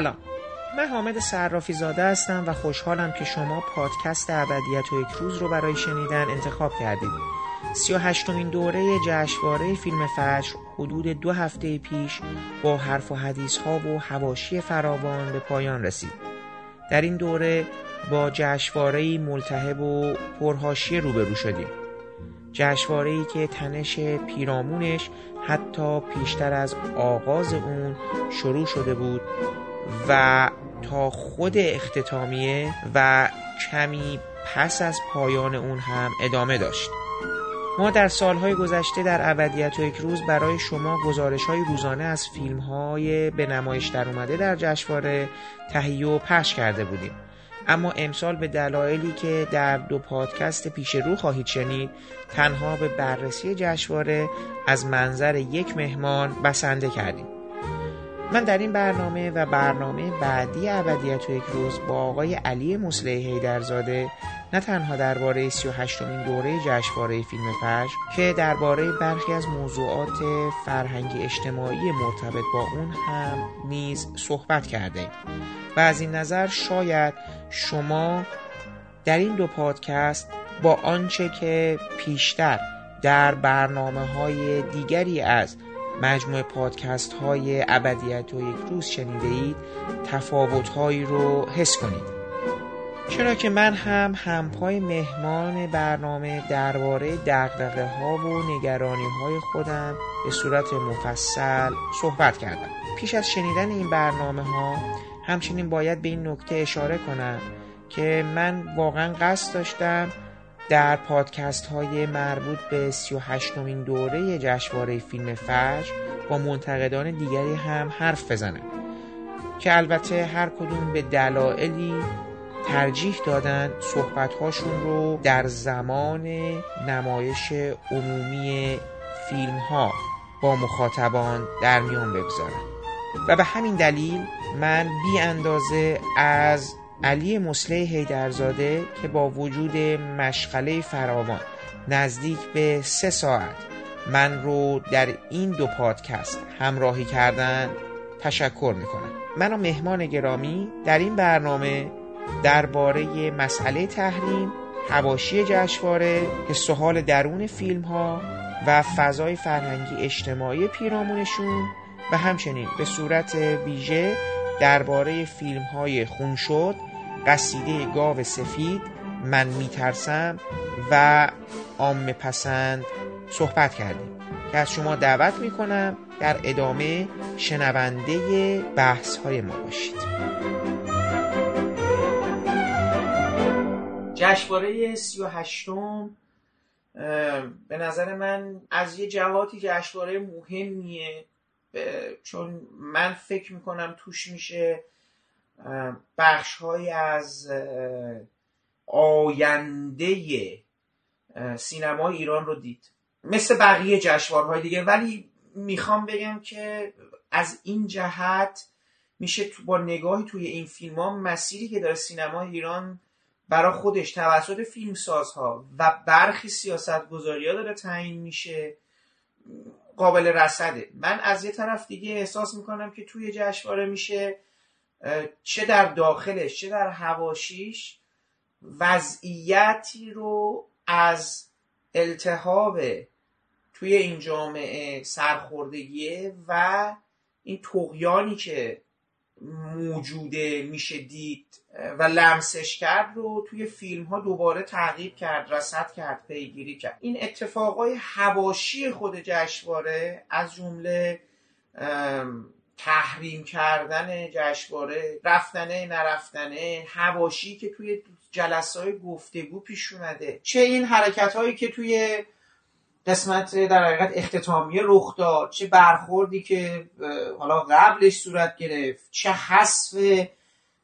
سلام، من حامد صراف زاده هستم و خوشحالم که شما پادکست ابدیت و یک روز رو برای شنیدن انتخاب کردید. 38مین دوره جشنواره فیلم فجر حدود 2 هفته پیش با حرف و حدیث ها و حواشی فراوان به پایان رسید. در این دوره با جشنواره‌ای ملتهب و پرحاشیه روبرو شدیم. جشنواره‌ای که تنش پیرامونش حتی پیشتر از آغاز اون شروع شده بود و تا خود اختتامیه و کمی پس از پایان اون هم ادامه داشت. ما در سالهای گذشته در ابدیت و یک روز برای شما گزارش‌های روزانه از فیلم‌های به نمایش درآمده در جشنواره تهیه و پخش کرده بودیم، اما امسال به دلایلی که در 2 پادکست پیش رو خواهید شنید تنها به بررسی جشنواره از منظر یک مهمان بسنده کردیم. من در این برنامه و برنامه بعدی ابدیت و یک روز با آقای علی مصلح حیدرزاده نه تنها درباره 38مین دوره جشنواره فیلم فجر که درباره برخی از موضوعات فرهنگی اجتماعی مرتبط با اون هم نیز صحبت کرده و از این نظر شاید شما در این 2 پادکست با آنچه که پیشتر در برنامه‌های دیگری از مجموع پادکست های ابدیت و یک روز شنیده اید تفاوت هایی رو حس کنید، چرا که من هم همپای مهمان برنامه درباره دغدغه ها و نگرانی های خودم به صورت مفصل صحبت کردم. پیش از شنیدن این برنامه ها همچنین باید به این نکته اشاره کنم که من واقعا قصد داشتم در پادکست های مربوط به 38مین دوره جشنواره فیلم فجر با منتقدان دیگری هم حرف بزنم که البته هر کدوم به دلایلی ترجیح دادن صحبت هاشون رو در زمان نمایش عمومی فیلم ها با مخاطبان در میان بگذارن و به همین دلیل من بی اندازه از علی مصلح حیدرزاده که با وجود مشغله فراوان نزدیک به 3 ساعت من رو در این 2 پادکست همراهی کردن تشکر میکنم. من و مهمان گرامی در این برنامه درباره مسئله تحریم، حواشی جشنواره، حس و حال درون فیلم ها و فضای فرهنگی اجتماعی پیرامونشون و همچنین به صورت ویژه درباره فیلم های خون شد، قصیده گاو سفید، من میترسم و عامه پسند صحبت کردیم که از شما دعوت میکنم در ادامه شنونده بحث های ما باشید. جشنواره 38م به نظر من از یه جهاتی جشنواره مهمیه، چون من فکر میکنم توش میشه بخش‌هایی از آینده سینمای ایران رو دید، مثل بقیه جشنواره‌های دیگه. ولی میخوام بگم که از این جهت میشه با نگاهی توی این فیلم‌ها مسیری که داره سینمای ایران برای خودش توسط فیلمسازها و برخی سیاستگذاری‌ها داره تعیین میشه قابل رصده. من از یه طرف دیگه احساس میکنم که توی جشنواره میشه چه در داخلش چه در حواشیش وضعیتی رو از التهاب توی این جامعه سرخوردگیه و این طغیانی که موجوده میشه دید و لمسش کرد رو توی فیلم ها دوباره تعقیب کرد، رصد کرد، پیگیری کرد. این اتفاقای حواشی خود جشنواره از جمله تحریم کردن جشنواره، رفتنه نرفتنه، حواشی که توی جلسه‌های گفتگو پیش اومده، چه این حرکت‌هایی که توی قسمت در حقیقت اختتامیه رخ داد، چه برخوردی که حالا قبلش صورت گرفت، چه حذف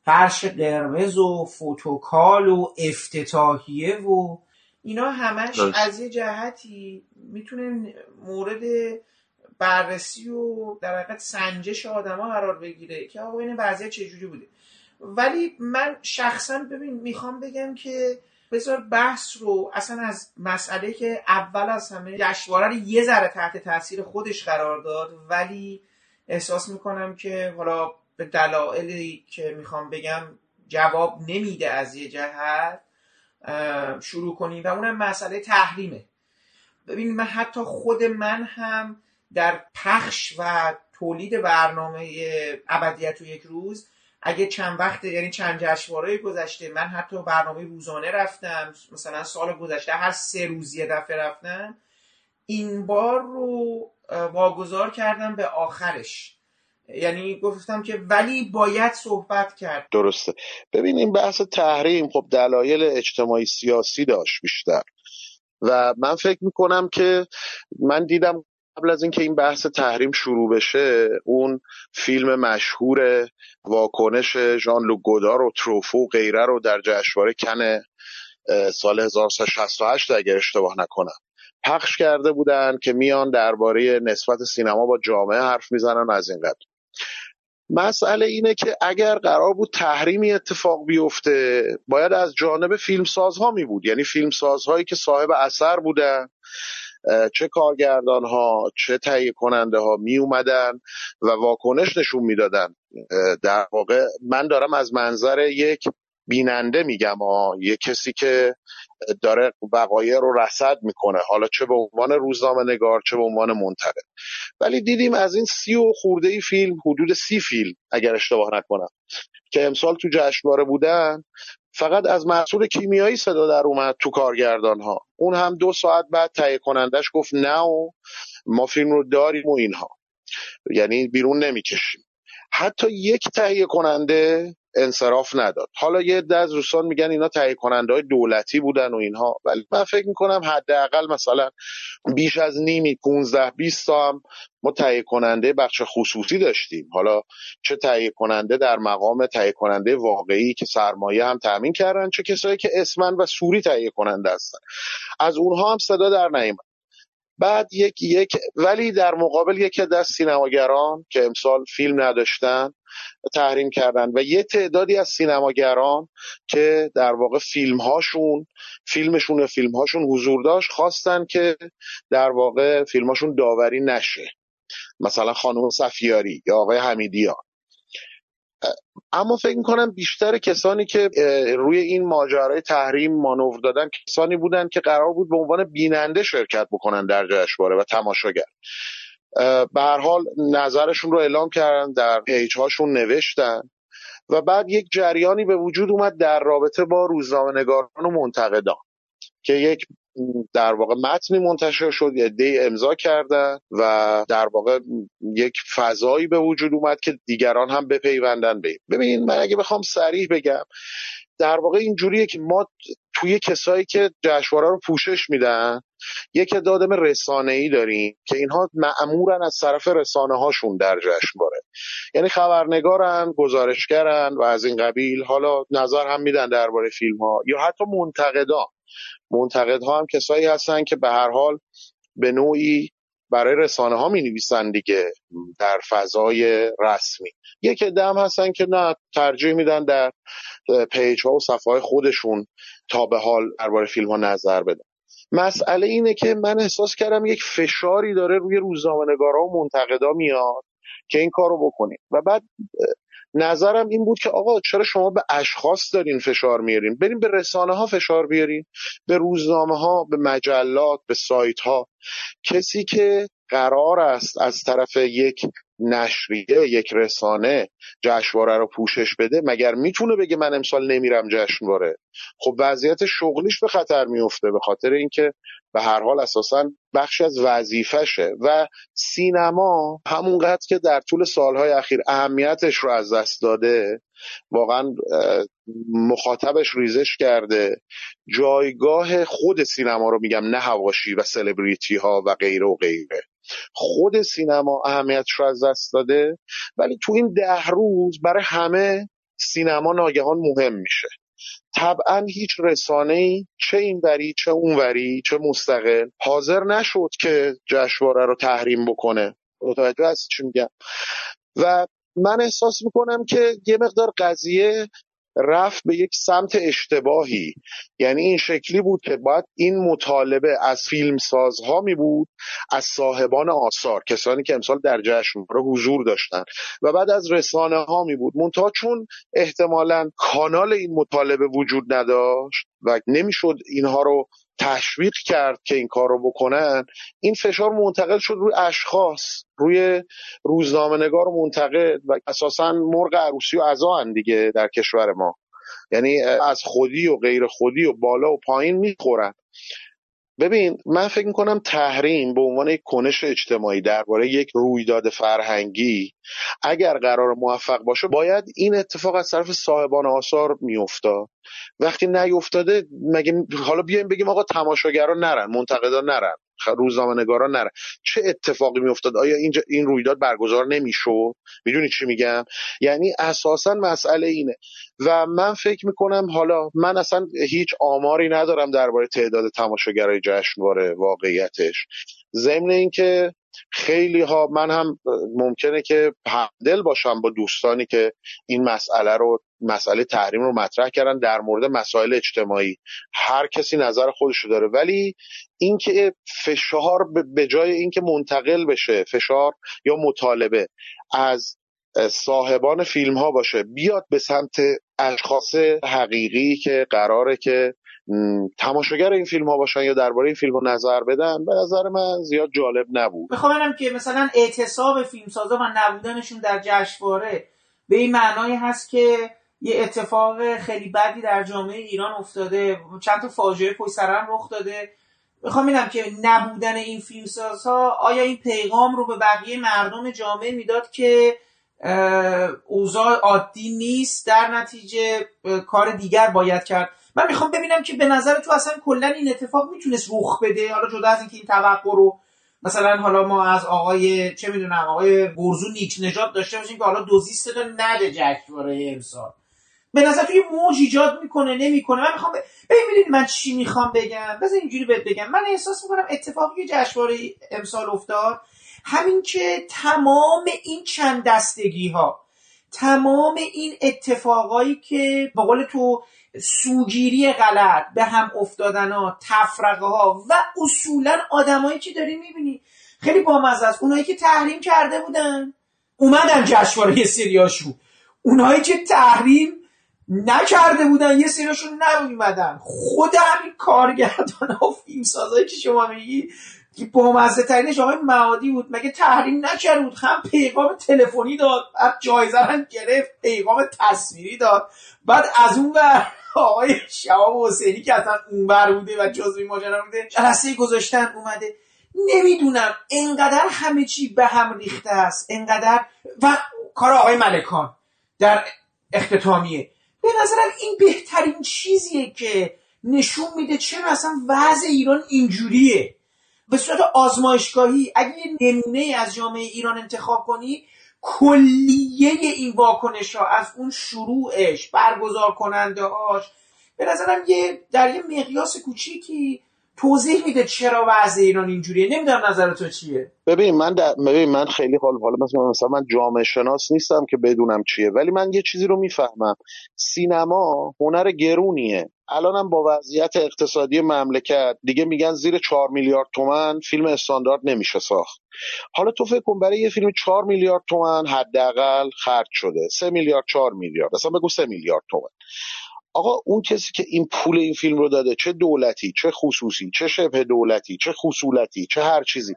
فرش قرمز و فوتوکال و افتتاحیه و اینا، همش از یه جهتی میتونه مورد بررسی و در حقیقت سنجش آدما قرار بگیره که آقا این وضعیت چجوری بوده. ولی من شخصا میخوام بگم که بذار بحث رو اصلا از مسئله که اول از همه جشنواره رو یه ذره تحت تاثیر خودش قرار داد، ولی احساس میکنم که حالا به دلایلی که میخوام بگم جواب نمیده از یه جهت شروع کنیم و اونم مسئله تحریمه. ببینید، من حتی خود من هم در پخش و تولید برنامه ابدیت و یک روز اگه چند وقت، یعنی چند جشنواره گذشته، من حتی برنامه روزانه رفتم، مثلا سال گذشته هر 3 روز یه دفعه رفتم. این بار رو واگذار کردم به آخرش، یعنی گفتم که ولی باید صحبت کرد. درسته. ببین، این بحث تحریم خب دلایل اجتماعی سیاسی داشت بیشتر و من فکر میکنم که من دیدم قبل از اینکه این بحث تحریم شروع بشه اون فیلم مشهور واکنش ژان لوک گودار و تروفو و غیره رو در جشنواره کن سال 1968 اگر اشتباه نکنم پخش کرده بودن که میان درباره نسبت سینما با جامعه حرف میزنن. از این قبل مسئله اینه که اگر قرار بود تحریمی اتفاق بیفته باید از جانب فیلمسازها می بود، یعنی فیلمسازهایی که صاحب اثر بودن، چه کارگردان ها چه تهیه کننده ها می اومدن و واکنش نشون می دادن. در واقع من دارم از منظر یک بیننده میگم، یک کسی که داره وقایع رو رصد میکنه، حالا چه به عنوان روزنامه نگار چه به عنوان منتقد. ولی دیدیم از این 30 و خورده‌ای فیلم، حدود 30 فیلم اگر اشتباه نکنم که امسال تو جشنواره بودن، فقط از مسعود کیمیایی صدا در اومد تو کارگردان ها. اون هم 2 ساعت بعد تهیه کنندش گفت نه و ما فیلم رو داریم و اینها، یعنی بیرون نمیکشیم. حتی یک تهیه کننده انصراف نداد. حالا یه عده از دوستان میگن اینا تهیه کننده‌های دولتی بودن و اینها، ولی من فکر میکنم حداقل مثلا بیش از نیمی 15-20 تا هم ما تهیه کننده بخش خصوصی داشتیم. حالا چه تهیه کننده در مقام تهیه کننده واقعی که سرمایه هم تامین کردن، چه کسایی که اسمن و سوری تهیه کننده هستن. از اونها هم صدا در نیامد. بعد ولی در مقابل یک عده از سینماگران که امسال فیلم نداشتن تحریم کردن و یه تعدادی از سینماگران که در واقع فیلمهاشون حضور داشت خواستن که در واقع فیلمهاشون داوری نشه، مثلا خانم صفیاری یا آقای حمیدیان. اما فکر میکنم بیشتر کسانی که روی این ماجرای تحریم مانور دادن کسانی بودن که قرار بود به عنوان بیننده شرکت بکنن در جشنواره و تماشاگر. به هر حال نظرشون رو اعلام کردن، در پیج هاشون نوشتن و بعد یک جریانی به وجود اومد در رابطه با روزنامه‌نگاران و منتقدان که یک در واقع متنی منتشر شد، عده‌ای امضا کردن و در واقع یک فضایی به وجود اومد که دیگران هم بپیوندن به این. ببین، من اگه بخوام صریح بگم در واقع اینجوریه که ما توی کسایی که جشنواره رو پوشش میدن یک دادم رسانه‌ای داریم که اینها مأمورن از طرف رسانه‌هاشون در جشنواره، یعنی خبرنگارن، گزارشگرن و از این قبیل، حالا نظر هم میدن درباره فیلم‌ها یا حتی منتقدان. منتقدها هم کسایی هستن که به هر حال به نوعی برای رسانه ها می نویسن دیگه در فضای رسمی. یک دم هستن که نه، ترجیح میدن در پیج ها و صفحه های خودشون تا به حال درباره فیلم ها نظر بدن. مسئله اینه که من احساس کردم یک فشاری داره روی روزنامه‌نگارا و منتقدا میاد که این کارو بکنید و بعد نظرم این بود که آقا چرا شما به اشخاص دارین فشار میارین؟ بریم به رسانه ها فشار بیارین، به روزنامه ها، به مجلات، به سایت ها. کسی که قرار است از طرف یک نشریه، یک رسانه جشنواره رو پوشش بده مگر میتونه بگه من امسال نمیرم جشنواره؟ خب وضعیت شغلیش به خطر میفته به خاطر اینکه به هر حال اساساً بخش از وظیفشه و سینما همونقدر که در طول سالهای اخیر اهمیتش رو از دست داده، واقعاً مخاطبش ریزش کرده، جایگاه خود سینما رو میگم، نه حواشی و سلبریتی ها و غیره و غیره، خود سینما اهمیتش رو از دست داده. ولی تو این 10 روز برای همه سینما ناگهان مهم میشه. طبعا هیچ رسانه‌ای چه اینوری چه اونوری چه مستقل حاضر نشد که جشنواره رو تحریم بکنه. متوجه هستی چی میگم؟ و من احساس میکنم که یه مقدار قضیه رفت به یک سمت اشتباهی. یعنی این شکلی بود که باید این مطالبه از فیلمسازها می بود، از صاحبان آثار، کسانی که امسال در جشنواره حضور داشتن، و بعد از رسانه ها می بود. منتها چون احتمالاً کانال این مطالبه وجود نداشت و نمیشد اینها رو تشویق کرد که این کار رو بکنن، این فشار منتقل شد روی اشخاص، روی روزنامه‌نگار منتقد، و اساساً مرغ عروسی و عزاءن دیگه در کشور ما، یعنی از خودی و غیر خودی و بالا و پایین میخورن. ببین، من فکر میکنم تحریم به عنوان یک کنش اجتماعی درباره یک رویداد فرهنگی اگر قرار موفق باشه باید این اتفاق از طرف صاحبان آثار میافتاد. وقتی نیافتاده مگه حالا بیایم بگیم آقا تماشاگران نرن، منتقدان نرن، روزنامه‌نگاران نرن؟ چه اتفاقی میافتاد؟ آیا این رویداد برگزار نمیشد؟ میدونی چی میگم؟ یعنی اساساً مسئله اینه. و من فکر میکنم، حالا من اصلا هیچ آماری ندارم درباره تعداد تماشاگرای جشنواره واقعیتش، ضمن اینکه خیلی ها، من هم ممکنه که همدل باشم با دوستانی که این مسئله تحریم رو مطرح کردن در مورد مسائل اجتماعی، هر کسی نظر خودش رو داره، ولی اینکه فشار به جای اینکه منتقل بشه، فشار یا مطالبه از صاحبان فیلم ها باشه بیاد به سمت اشخاص حقیقی که قراره که تماشاگر این فیلم ها باشن یا درباره این فیلم ها نظر بدن، به نظر من زیاد جالب نبود. بخوام که مثلا اعتصاب فیلمسازا و نبودنشون در جشنواره به این معنای هست که یه اتفاق خیلی بدی در جامعه ایران افتاده، چند تا فاجعه پشت سر هم رخ داده. بخوام بگم که نبودن این فیلمسازها آیا این پیغام رو به بقیه مردم جامعه میداد که اوضاع عادی نیست، در نتیجه کار دیگر باید کرد؟ من میخوام ببینم که به نظر تو اصلا کلا این اتفاق میتونست رخ بده، حالا جدا از اینکه این توقع رو مثلا حالا ما از آقای چه میدونم آقای برزو نیک نجات داشته باشیم که حالا دوزیست داره نده جشنواره امسال، به نظر تو یه موج ایجاد میکنه نمیکنه؟ من میخوام ببینید من چی میخوام بگم، بذار اینجوری بهت بگم، من احساس میکنم اتفاقی جشنواره امسال افتاد همین که تمام این چند دستگی ها، تمام این اتفاقایی که به قول تو سوگیری غلط، به هم افتادن ها، تفرقه ها و اصولا آدمایی که داری میبینی خیلی بامزه است. اونایی که تحریم کرده بودن اومدن جشنواره یه سریاشو، اونایی که تحریم نکرده بودن یه سریاشون نمیومدن. خود همین کارگردان ها و فیلمسازایی که شما میگی که بامزه ترینش آقای معادی بود، مگه تحریم نکرده بود؟ هم پیغام تلفنی داد، بعد جایزه هم گرفت، پیغام تصویری داد، بعد از اون ور آقای شهاب حسینی که اصلا اون بر بوده و جزوی ماجرا بوده جلسه گذاشتن اومده. نمیدونم، انقدر همه چی به هم ریخته است، انقدر. و کار آقای ملکان در اختتامیه به نظرم این بهترین چیزیه که نشون میده چرا اصلا وضع ایران اینجوریه. به صورت آزمایشگاهی اگه یه نمونه از جامعه ایران انتخاب کنی، کلیه این واکنش ها از اون شروعش، برگزار کننده هاش، به نظرم در یه مقیاس کوچیکی توضیح میده چرا وضع ایران اینجوریه. نمیدونم نظر تو چیه؟ ببین من خیلی مثلا من جامعه شناس نیستم که بدونم چیه، ولی من یه چیزی رو میفهمم. سینما هنر گرونیه. الانم با وضعیت اقتصادی مملکت دیگه میگن زیر 4 میلیارد تومان فیلم استاندارد نمیشه ساخت. حالا تو فکر کن برای یه فیلم 4 میلیارد تومان حداقل خرج شده، 3 میلیارد 4 میلیارد، مثلا بگو 3 میلیارد تومان. آقا اون کسی که این پول این فیلم رو داده، چه دولتی، چه خصوصی، چه شبه دولتی، چه خصولتی، چه هر چیزی،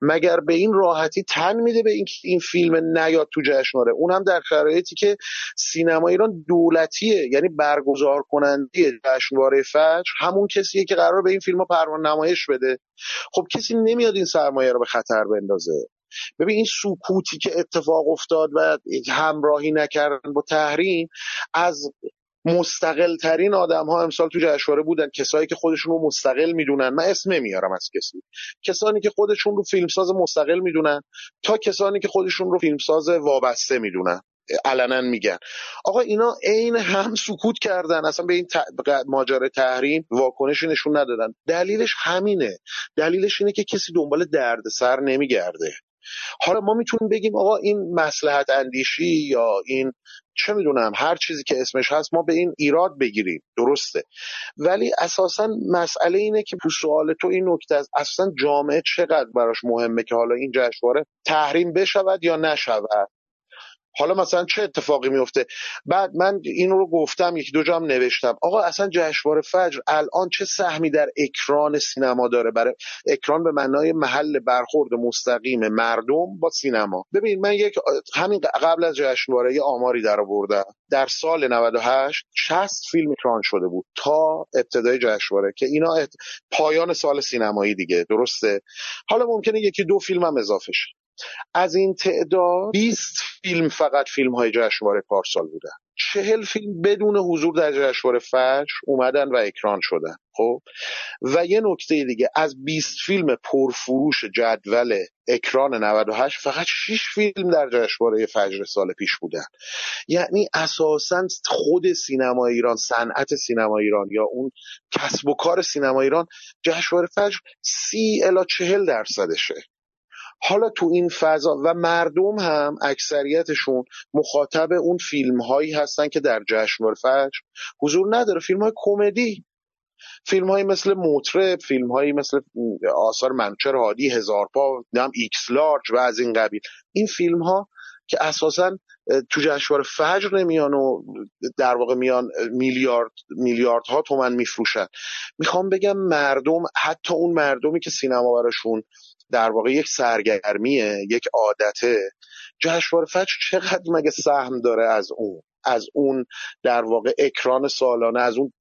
مگر به این راحتی تن میده به این فیلم نیاد تو جشنواره؟ اون هم در شرایطی که سینما ایران دولتیه، یعنی برگزار کننده جشنواره فجر همون کسیه که قرار به این فیلم‌ها پروانه نمایش بده. خب کسی نمیاد این سرمایه رو به خطر بندازه. ببین این سکوتی که اتفاق افتاد و همراهی نکردن با تحریم، از مستقل ترین آدم ها امسال تو جشنواره بودن، کسایی که خودشون رو مستقل میدونن. من اسم نمیارم از کسی، کسانی که خودشون رو فیلمساز مستقل میدونن تا کسانی که خودشون رو فیلمساز وابسته میدونن، علنا میگن. آقا اینا عین هم سکوت کردن، اصلا به این ماجرای تحریم واکنشی نشون ندادن. دلیلش همینه، دلیلش اینه که کسی دنبال دردسر نمیگرده. حالا ما میتونیم بگیم آقا این مصلحت اندیشی یا این چه میدونم هر چیزی که اسمش هست ما به این ایراد بگیریم، درسته، ولی اساسا مسئله اینه که سوال تو این نکته است اساسا جامعه چقدر براش مهمه که حالا این جشنواره تحریم بشود یا نشود، حالا مثلا چه اتفاقی میفته. بعد من این رو گفتم، یکی دو جام نوشتم آقا اصلا جشنواره فجر الان چه سهمی در اکران سینما داره؟ برای اکران به معنای محل برخورد مستقیم مردم با سینما. ببین من یک همین قبل از جشنواره یه آماری درآوردم، در سال 98 60 فیلم اکران شده بود تا ابتدای جشنواره که اینا پایان سال سینمایی دیگه، درسته، حالا ممکنه یکی دو فیلم هم اضافه شه. از این تعداد 20 فیلم فقط فیلم‌های جشنواره پارسال بودن، 40 فیلم بدون حضور در جشنواره فجر اومدن و اکران شدن. خب و یه نکته دیگه، از 20 فیلم پرفروش جدول اکران 98 فقط 6 فیلم در جشنواره فجر سال پیش بودن. یعنی اساساً خود سینما ایران، صنعت سینما ایران یا اون کسب و کار سینما ایران، جشنواره فجر 30-40% حالا تو این فضا و مردم هم اکثریتشون مخاطب اون فیلم هایی هستن که در جشنواره فجر حضور نداره، فیلم های کمدی، فیلم هایی مثل مطرب، فیلم هایی مثل آثار منوچهر هادی، هزارپا، ایکس لارج و از این قبیل. این فیلم ها که اساساً تو جشنواره فجر نمیان و در واقع میان میلیاردها تومان میفروشن. میخوام بگم مردم، حتی اون مردمی که سینما براشون در واقع یک سرگرمیه، یک عادته، جشنواره فجر چقدر مگه سهم داره از اون در واقع اکران سالانه، از اون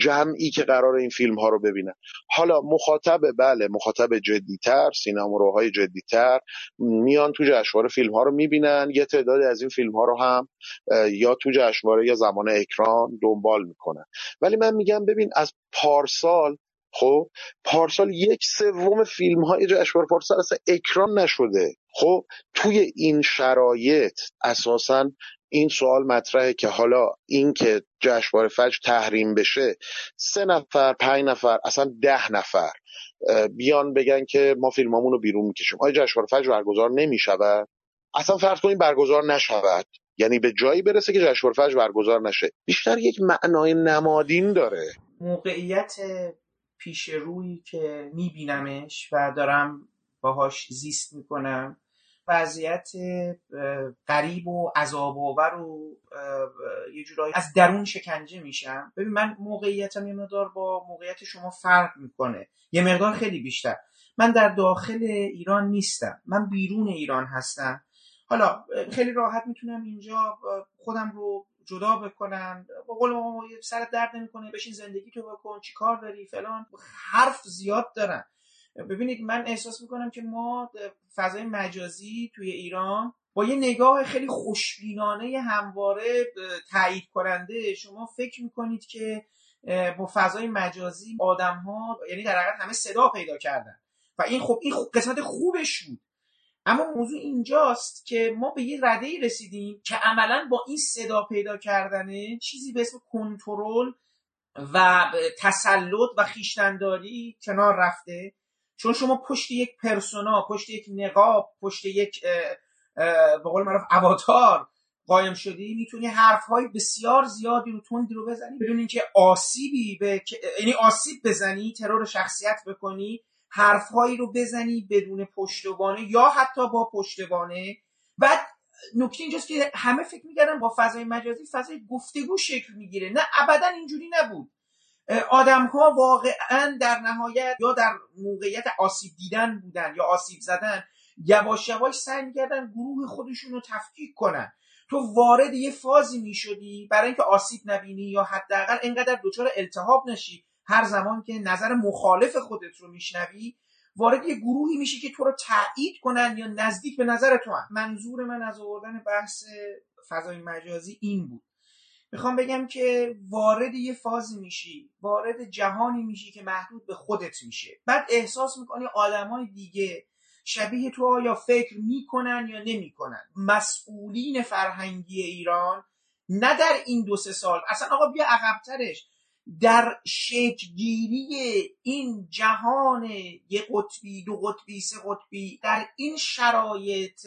جمعی که قرار این فیلم ها رو ببینن. حالا مخاطب، بله مخاطب جدیتر، سینماروهای جدیتر میان تو جشنواره فیلم ها رو میبینن، یه تعدادی از این فیلم ها رو هم یا تو جشنواره یا زمان اکران دنبال میکنن. ولی من میگم ببین از پارسال، خب پارسال 1/3 فیلم های جشنواره پارسال اصلا اکران نشده. خب توی این شرایط اساساً این سوال مطرحه که حالا این که جشنواره فجر تحریم بشه 3 نفر 5 نفر اصلا 10 نفر بیان بگن که ما فیلمامون رو بیرون میکشیم، آیا جشنواره فجر برگزار نمیشود؟ اصلا فرض کنیم برگزار نشود، یعنی به جایی برسه که جشنواره فجر برگزار نشه، بیشتر یک معنای نمادین داره. موقعیت پیش روی که میبینمش و دارم باهاش زیست میکنم، وضعیت غریب و عذاب‌آور و یه جورایی از درون شکنجه میشم. ببین من موقعیتم یه مقدار با موقعیت شما فرق میکنه، یه مقدار خیلی بیشتر. من در داخل ایران نیستم، من بیرون ایران هستم. حالا خیلی راحت میتونم اینجا خودم رو جدا بکنم، با قول ما سرت درد نمیکنه، بشین زندگی تو بکن، چی کار داری فلان، حرف زیاد دارن. ببینید من احساس میکنم که ما فضای مجازی توی ایران با یه نگاه خیلی خوشبینانه همواره تایید کننده، شما فکر میکنید که با فضای مجازی آدم ها یعنی در حقیقت همه صدا پیدا کردن و این خب این قسمت خوبش بود، اما موضوع اینجاست که ما به یه رده‌ای رسیدیم که عملاً با این صدا پیدا کردنه چیزی به اسم کنترل و تسلط و خویشتنداری کنار رفته، چون شما پشت یک پرسونا، پشت یک نقاب، پشت یک به قول معروف اواتار قایم شدی، میتونی حرف‌های بسیار زیادی رو تندی رو بزنی بدون اینکه آسیبی به یعنی آسیب بزنی، ترور شخصیت بکنی، حرف‌هایی رو بزنی بدون پشتوانه یا حتی با پشتوانه. بعد نکته اینجاست که همه فکر می‌کردن با فضای مجازی فضای گفتگو شکل می‌گیره، نه ابدا اینجوری نبود. آدم‌ها واقعاً در نهایت یا در موقعیت آسیب دیدن بودن یا آسیب زدن، یواش یواش سعی می‌کردن گروه خودشون رو تفکیک کنن. تو وارد یه فازی می‌شدی برای اینکه آسیب نبینی یا حداقل اینقدر دچار التهاب نشی، هر زمان که نظر مخالف خودت رو میشنوی وارد یه گروهی میشی که تو رو تایید کنن یا نزدیک به نظر تو هم. منظور من از آوردن بحث فضای مجازی این بود، میخوام بگم که وارد یه فازی میشی، وارد جهانی میشی که محدود به خودت میشه، بعد احساس میکنی آدمای دیگه شبیه تو یا فکر میکنن یا نمیکنن. مسئولین فرهنگی ایران نه در این 2-3 سال، اصلا آقا بیا عقبترش، در شکل‌گیری این جهان یک قطبی، دو قطبی، سه قطبی، در این شرایط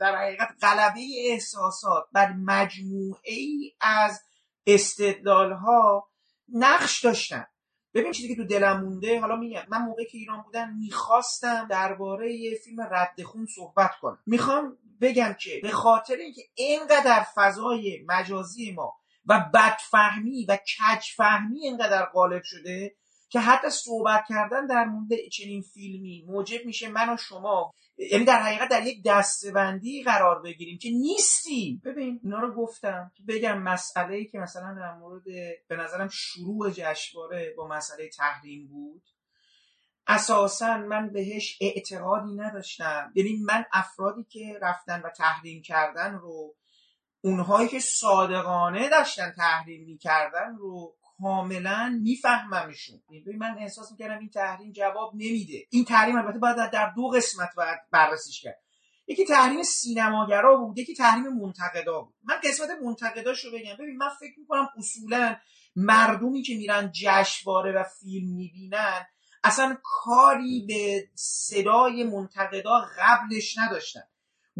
در حقیقت غلبه احساسات بر مجموعه‌ای از استدلال‌ها نقش داشتن. ببین چیزی که تو دلم مونده، حالا میگم من موقعی که ایران بودم میخواستم درباره فیلم رد خون صحبت کنم. میخوام بگم که به خاطر اینکه اینقدر فضای مجازی ما و بدفهمی و کجفهمی اینقدر غالب شده که حتی صحبت کردن در مورد چنین فیلمی موجب میشه من و شما یعنی در حقیقت در یک دسته‌بندی قرار بگیریم که نیستیم. ببین اینا رو گفتم که بگم مسئله‌ای که مثلا در مورد به نظرم شروع جشنواره با مسئله تحریم بود، اساساً من بهش اعتقادی نداشتم. یعنی من افرادی که رفتن و تحریم کردن رو، اونهایی که صادقانه داشتن تحریم می‌کردن رو کاملا میفهممشون. من احساس میکردم این تحریم جواب نمیده. این تحریم البته باید در دو قسمت باید بررسیش کرد. یکی تحریم سینماگرا بود، یکی تحریم منتقدا بود. من قسمت منتقداشو بگم. ببین من فکر میکنم اصولا مردمی که میرن جشنواره و فیلم میبینن اصلا کاری به صدای منتقدا قبلش نداشتن.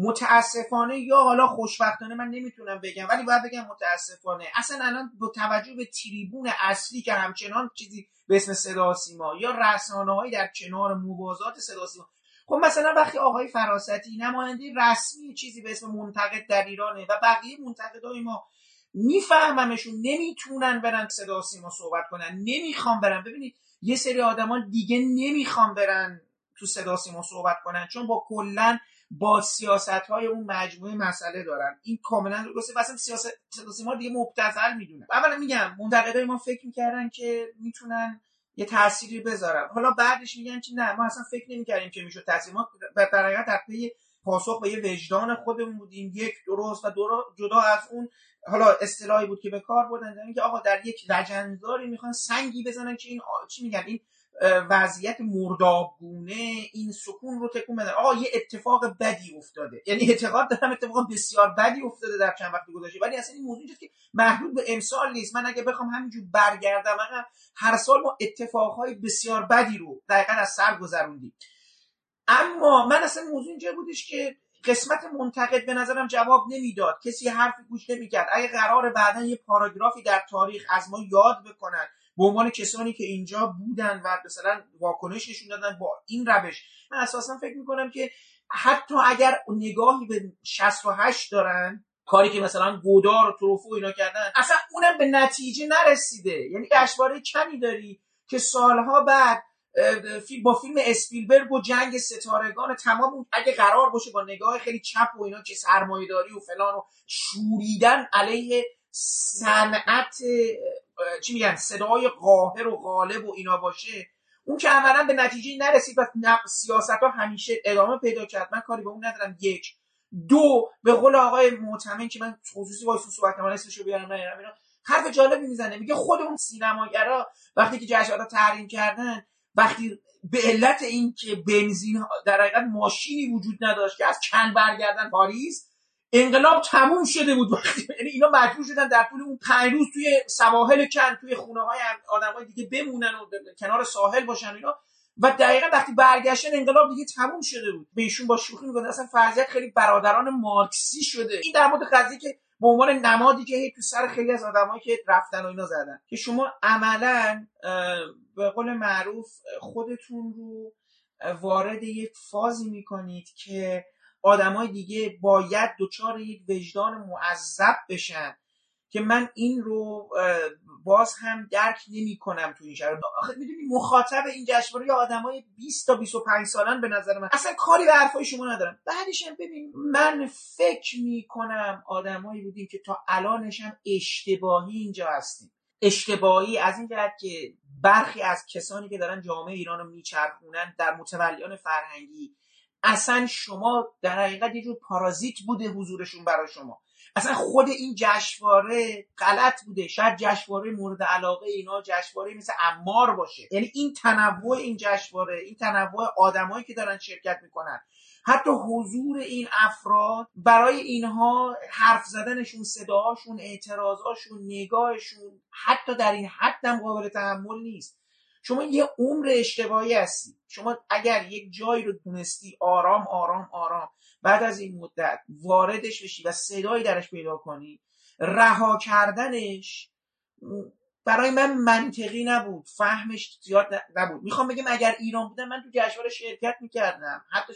متاسفانه یا حالا خوشبختانه من نمیتونم بگم، ولی باید بگم متاسفانه اصلا الان با توجه به تریبون اصلی که همچنان چیزی به اسم صدا و سیما یا رسانه‌هایی در کنار موازات صدا و سیما، خب مثلا وقتی آقای فراستی نماینده رسمی چیزی به اسم منتقد در ایرانه و بقیه منتقدای ما میفهممشون، نمیتونن برن صدا و سیما صحبت کنن، نمیخوام برن. ببینید یه سری آدما دیگه نمیخوام برن تو صدا و سیما صحبت کنن چون با کلا با سیاست‌های اون مجموعه مسئله دارن. این کاملا درسته. واسه سیاست ما دیگه مبتذل میدونن. اولا میگم منتقدای ما فکر میکردن که میتونن یه تأثیری بذارن، حالا بعدش میگن که نه ما اصلا فکر نمیکردیم که میشه تأثیر. ما در حقیقت در پی پاسخ به یه وجدان خودمون بودیم، یک درست و جدا از اون حالا اصطلاحی بود که به کار بردن، یعنی که آقا در یک لجنزاری میخوان سنگی بزنن که این چی میگن، این وضعیت مردابگونه، این سکون رو تکون بدن. آقا یه اتفاق بدی افتاده، یعنی اعتقاد دارم اتفاق بسیار بدی افتاده در چند وقت گذشته، ولی اصلا این موضوع اینجاست که محدود به امسال نیست. من اگه بخوام همینجور برگردم، هر سال ما اتفاقهای بسیار بدی رو دقیقاً از سر گذروندیم. اما من اصلا موضوع اینجا بودش که قسمت منتقد به نظرم جواب نمیداد، کسی حرفی گوش نمیکرد. اگه قرار بعداً یه پاراگرافی در تاریخ از ما یاد بکنن به عنوان کسانی که اینجا بودن و مثلا واکنش نشون دادن با این روش، من اساسا فکر میکنم که حتی اگر نگاهی به 68 دارن، کاری که مثلا گودار و تروفو اینا کردن، اصلا اونم به نتیجه نرسیده. یعنی جشنواره کمی داری که سالها بعد با فیلم اسپیلبرگ و جنگ ستارگان تمام، اگه قرار باشه با نگاه خیلی چپ و اینا که سرمایه‌داری و فلان و شوریدن علیه صنعت چی میگن صدای قاهر و غالب و اینا باشه، اون که اولا به نتیجه نرسید و سیاست ها همیشه ادامه پیدا کرد. من کاری به اون ندارم. یک دو، به قول آقای معتمد که من خصوصی وایسون صحبت نما اسمشو بیارم نه، اینا حرف جالبی میزنه، میگه خود اون سینماگرا وقتی که جشنواره تحریم کردن، وقتی به علت این که بنزین در حقیقت ماشینی وجود نداشت که از کن برگردن پاریس، انقلاب تموم شده بود. یعنی اینا مجبور شدن در طول اون 5 روز توی سواحل کن، توی خونه های آدمای دیگه بمونن و کنار ساحل باشن اینا، و دقیقاً وقتی برگشتن انقلاب دیگه تموم شده بود. به ایشون با شوخی میگن اصلا فرضیت خیلی برادران مارکسی شده. این در مورد قضیه که به عنوان نمادی که هی تو سر خیلی از آدمایی که رفتن و اینا زدن، که شما عملاً به قول معروف خودتون رو وارد یک فازی میکنید که آدمای دیگه باید دوچار یک وجدان معذب بشن که من این رو باز هم درک نمی کنم تو این شرایط. آخه میدونی مخاطب این جشنواره آدمای 20 تا 25 سالن به نظر من اصلا کاری به حرفای شما ندارم. بعدش هم ببین من فکر می کنم آدمایی بودیم که تا الانش هم اشتباهی اینجا هستیم. اشتباهی از این جهت که برخی از کسانی که دارن جامعه ایران رو میچرخونن در متولیان فرهنگی، اصلا شما در حقیقت یه جور پارازیت بوده حضورشون برای شما. اصلا خود این جشنواره غلط بوده. شاید جشنواره مورد علاقه اینا جشنواره مثل عمار باشه. یعنی این تنوع این جشنواره، این تنوع آدمایی که دارن شرکت میکنن، حتی حضور این افراد برای اینها حرف زدنشون، صداهاشون، اعتراضاشون، نگاهشون حتی در این حد هم قابل تحمل نیست. شما یه عمر اشتباهی هستی. شما اگر یک جایی رو دونستی آرام آرام آرام بعد از این مدت واردش بشی و صدایی درش پیدا کنی، رها کردنش برای من منطقی نبود، فهمش زیاد نبود. میخوام بگم اگر ایران بودم من تو جشنواره شرکت میکردم، حتی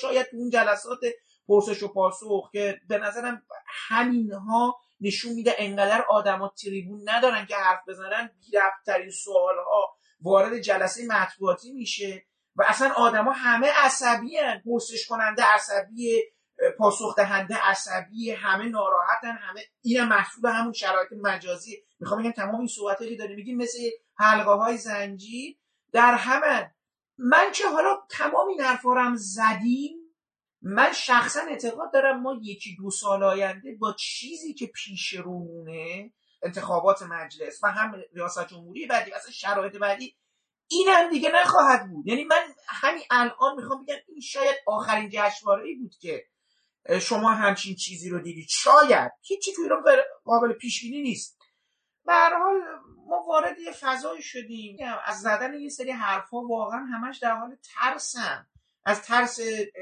شاید تو اون جلسات پرسش و پاسخ که به نظرم همینها نشون میده انقدر آدما تریبون ندارن که حرف بزنن، بی‌ربط‌ترین سوالها وارد جلسه مطبوعاتی میشه و اصلا آدما همه عصبیان، پرسش کننده عصبیه، پاسخ دهنده عصبی، همه ناراحتن، همه اینم محصول همون شرایط مجازی. میخوام بگم تمام این صحبتایی که داریم میگیم مثل حلقه های زنجیر در همن. من که حالا تمام این حرفا رو هم زدیم، من شخصا اعتقاد دارم ما یکی دو سال آینده با چیزی که پیش رومونه، انتخابات مجلس و هم ریاست جمهوری بعدی، اصلا شرایط بعدی، این هم دیگه نخواهد بود. یعنی من همین الان میخوام بگم این شاید آخرین جشنواره‌ای بود که شما همچین چیزی رو دیدید. شاید هیچی توی ایران قابل پیش بینی نیست. به هر حال ما وارد یه فضایی شدیم، از زدن یه سری حرفا واقعا همش در حال ترسم، از ترس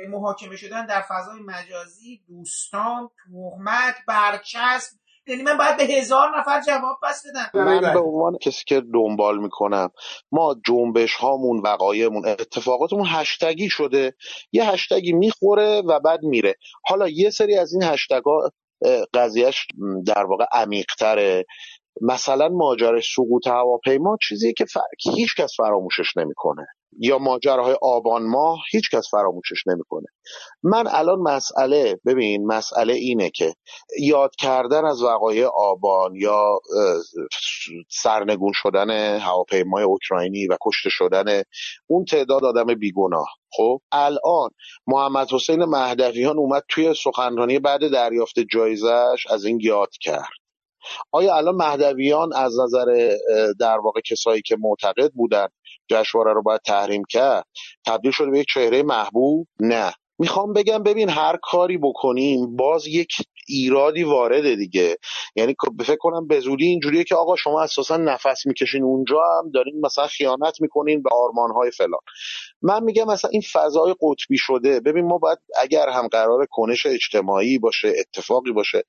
محاکمه شدن در فضای مجازی، دوستان، تهمت، برچسب. یعنی من باید به 1000 نفر جواب پس بدم. من به عنوان کسی که دنبال میکنم، ما جنبش هامون، وقایعمون، اتفاقاتمون هشتگی شده، یه هشتگی میخوره و بعد میره. حالا یه سری از این هشتگ ها قضیهش در واقع عمیق تره. مثلا ماجرای سقوط هواپیما چیزیه که هیچ کس فراموشش نمیکنه، یا ماجراهای آبان ماه هیچ کس فراموشش نمیکنه. من الان مسئله اینه که یاد کردن از وقایع آبان یا سرنگون شدن هواپیمای اوکراینی و کشته شدن اون تعداد آدم بیگناه. خب الان محمد حسین مهدویان اومد توی سخنرانی بعد دریافت جایزش از این یاد کرد. آیا الان مهدویان از نظر در واقع کسایی که معتقد بودن جشنواره رو باید تحریم کرد تبدیل شده به یک چهره محبوب؟ نه. میخوام بگم ببین هر کاری بکنیم باز یک ایرادی وارده دیگه. یعنی فکر کنم به زودی اینجوریه که آقا شما اساسا نفس میکشین اونجا هم دارین مثلا خیانت میکنین به آرمانهای فلان. من میگم مثلا این فضای قطبی شده. ببین ما باید اگر هم قرار کنش اجتماعی باشه، اتفاقی باشه،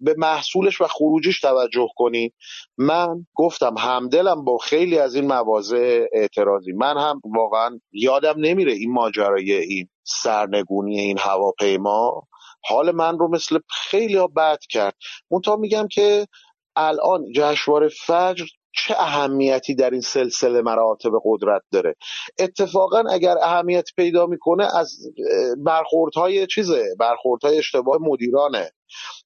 به محصولش و خروجش توجه کنیم. من گفتم همدلم با خیلی از این مواضع اعتراضی. من هم واقعا یادم نمیره این ماجرای این سرنگونی این هواپیما حال من رو مثل خیلی ها بد کرد. منتها میگم که الان جشنواره فجر چه اهمیتی در این سلسله مراتب قدرت داره؟ اتفاقا اگر اهمیت پیدا میکنه از برخوردهای اشتباه مدیرانه.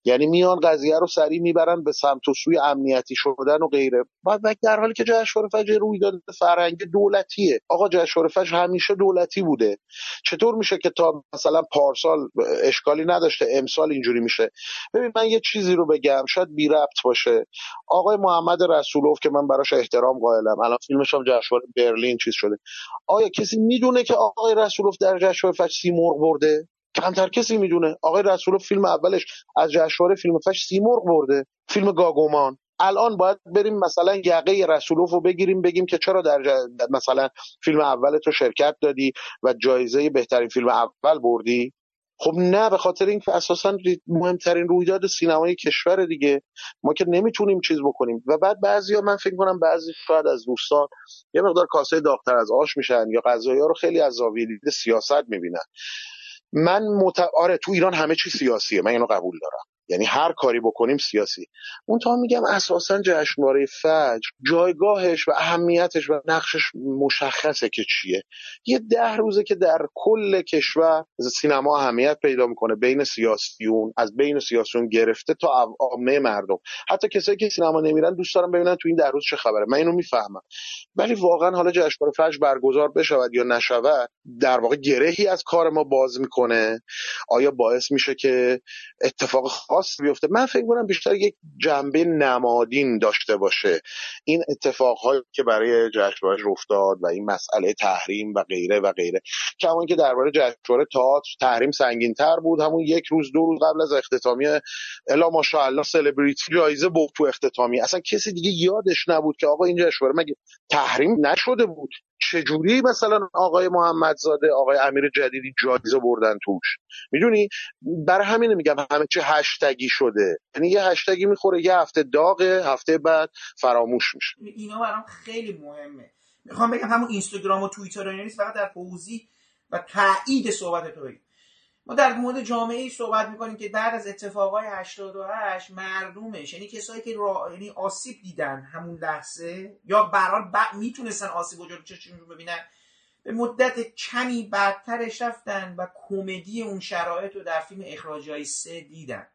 یعنی میان قضیه رو سریع میبرن به سمت و سوی امنیتی شدن و غیره، بعد در حالی که جشنواره فجر رویداد فرهنگی دولتیه. آقا جشنواره فجر همیشه دولتی بوده. چطور میشه که تا مثلا پارسال اشکالی نداشته امسال اینجوری میشه؟ ببین من یه چیزی رو بگم شاید بی ربط باشه. آقای محمد رسولوف که من براش احترام قائلم، الان فیلمش هم جشنواره برلین چیز شده. آیا کسی میدونه که آقای رسولوف در جشنواره فجر 3 مرغ برده؟ کمتر کسی میدونه. آقای رسولوف فیلم اولش از جشنواره فیلم فجر 3 مرغ برده، فیلم گاگومان. الان باید بریم مثلا یقه رسولوف رو بگیریم، بگیم که چرا مثلا فیلم اول تو شرکت دادی و جایزه بهترین فیلم اول بردی؟ خب نه، به خاطر این که اساسا مهمترین رویداد سینمایی کشور دیگه، ما که نمیتونیم چیز بکنیم. و بعد بعضیا من فکر کنم بعضی شاید از دوستان یه مقدار کاسه داغتر از آش میشن یا قضایا رو خیلی از زاویه دید سیاست میبینن. آره تو ایران همه چی سیاسیه، من اینو قبول دارم. یعنی هر کاری بکنیم سیاسی. اونطور میگم اساسا جشنواره فجر جایگاهش و اهمیتش و نقشش مشخصه که چیه. یه 10 روزه که در کل کشور سینما اهمیت پیدا میکنه، بین سیاسیون، از بین سیاسیون گرفته تا عامه مردم. حتی کسایی که سینما نمیرن دوست دارن ببینن تو این 10 روز چه خبره. من اینو میفهمم. ولی واقعا حالا جشنواره فجر برگزار بشود یا نشود در واقع گرهی از کار ما باز میکنه. آیا باعث میشه که اتفاق خاص بیفته. من فکر می‌کنم بیشتر یک جنبه نمادین داشته باشه این اتفاق‌هایی که برای جشنواره افتاد و این مسئله تحریم و غیره و غیره. چون که درباره جشنواره تئاتر تحریم سنگین‌تر بود، همون یک روز دو روز قبل از اختتامیه الا ماشاءالله سلبریتی جایزه بود تو اختتامیه، اصلا کسی دیگه یادش نبود که آقا این جشنواره مگه تحریم نشده بود؟ چجوری مثلا آقای محمدزاده، آقای امیر جدیدی جایزه بردن توش؟ میدونی برای همین میگم همه چی هشتگی شده، یعنی یه هشتگی میخوره یه هفته داغه، هفته بعد فراموش میشه. اینا برام خیلی مهمه. میخوام بگم همون اینستاگرام و توییتر و اینا نیست، فقط در توضیح و تایید صحبت تو بگم. ما در مورد جامعه صحبت میکنیم که بعد از اتفاقای 88 مردمش، یعنی کسایی که یعنی آسیب دیدن همون لحظه یا برحال میتونستن آسیب وجود چشمشون رو ببینن، به مدت کمی بدترش رفتن و کمدی اون شرایط رو در فیلم اخراجی 3 دیدن.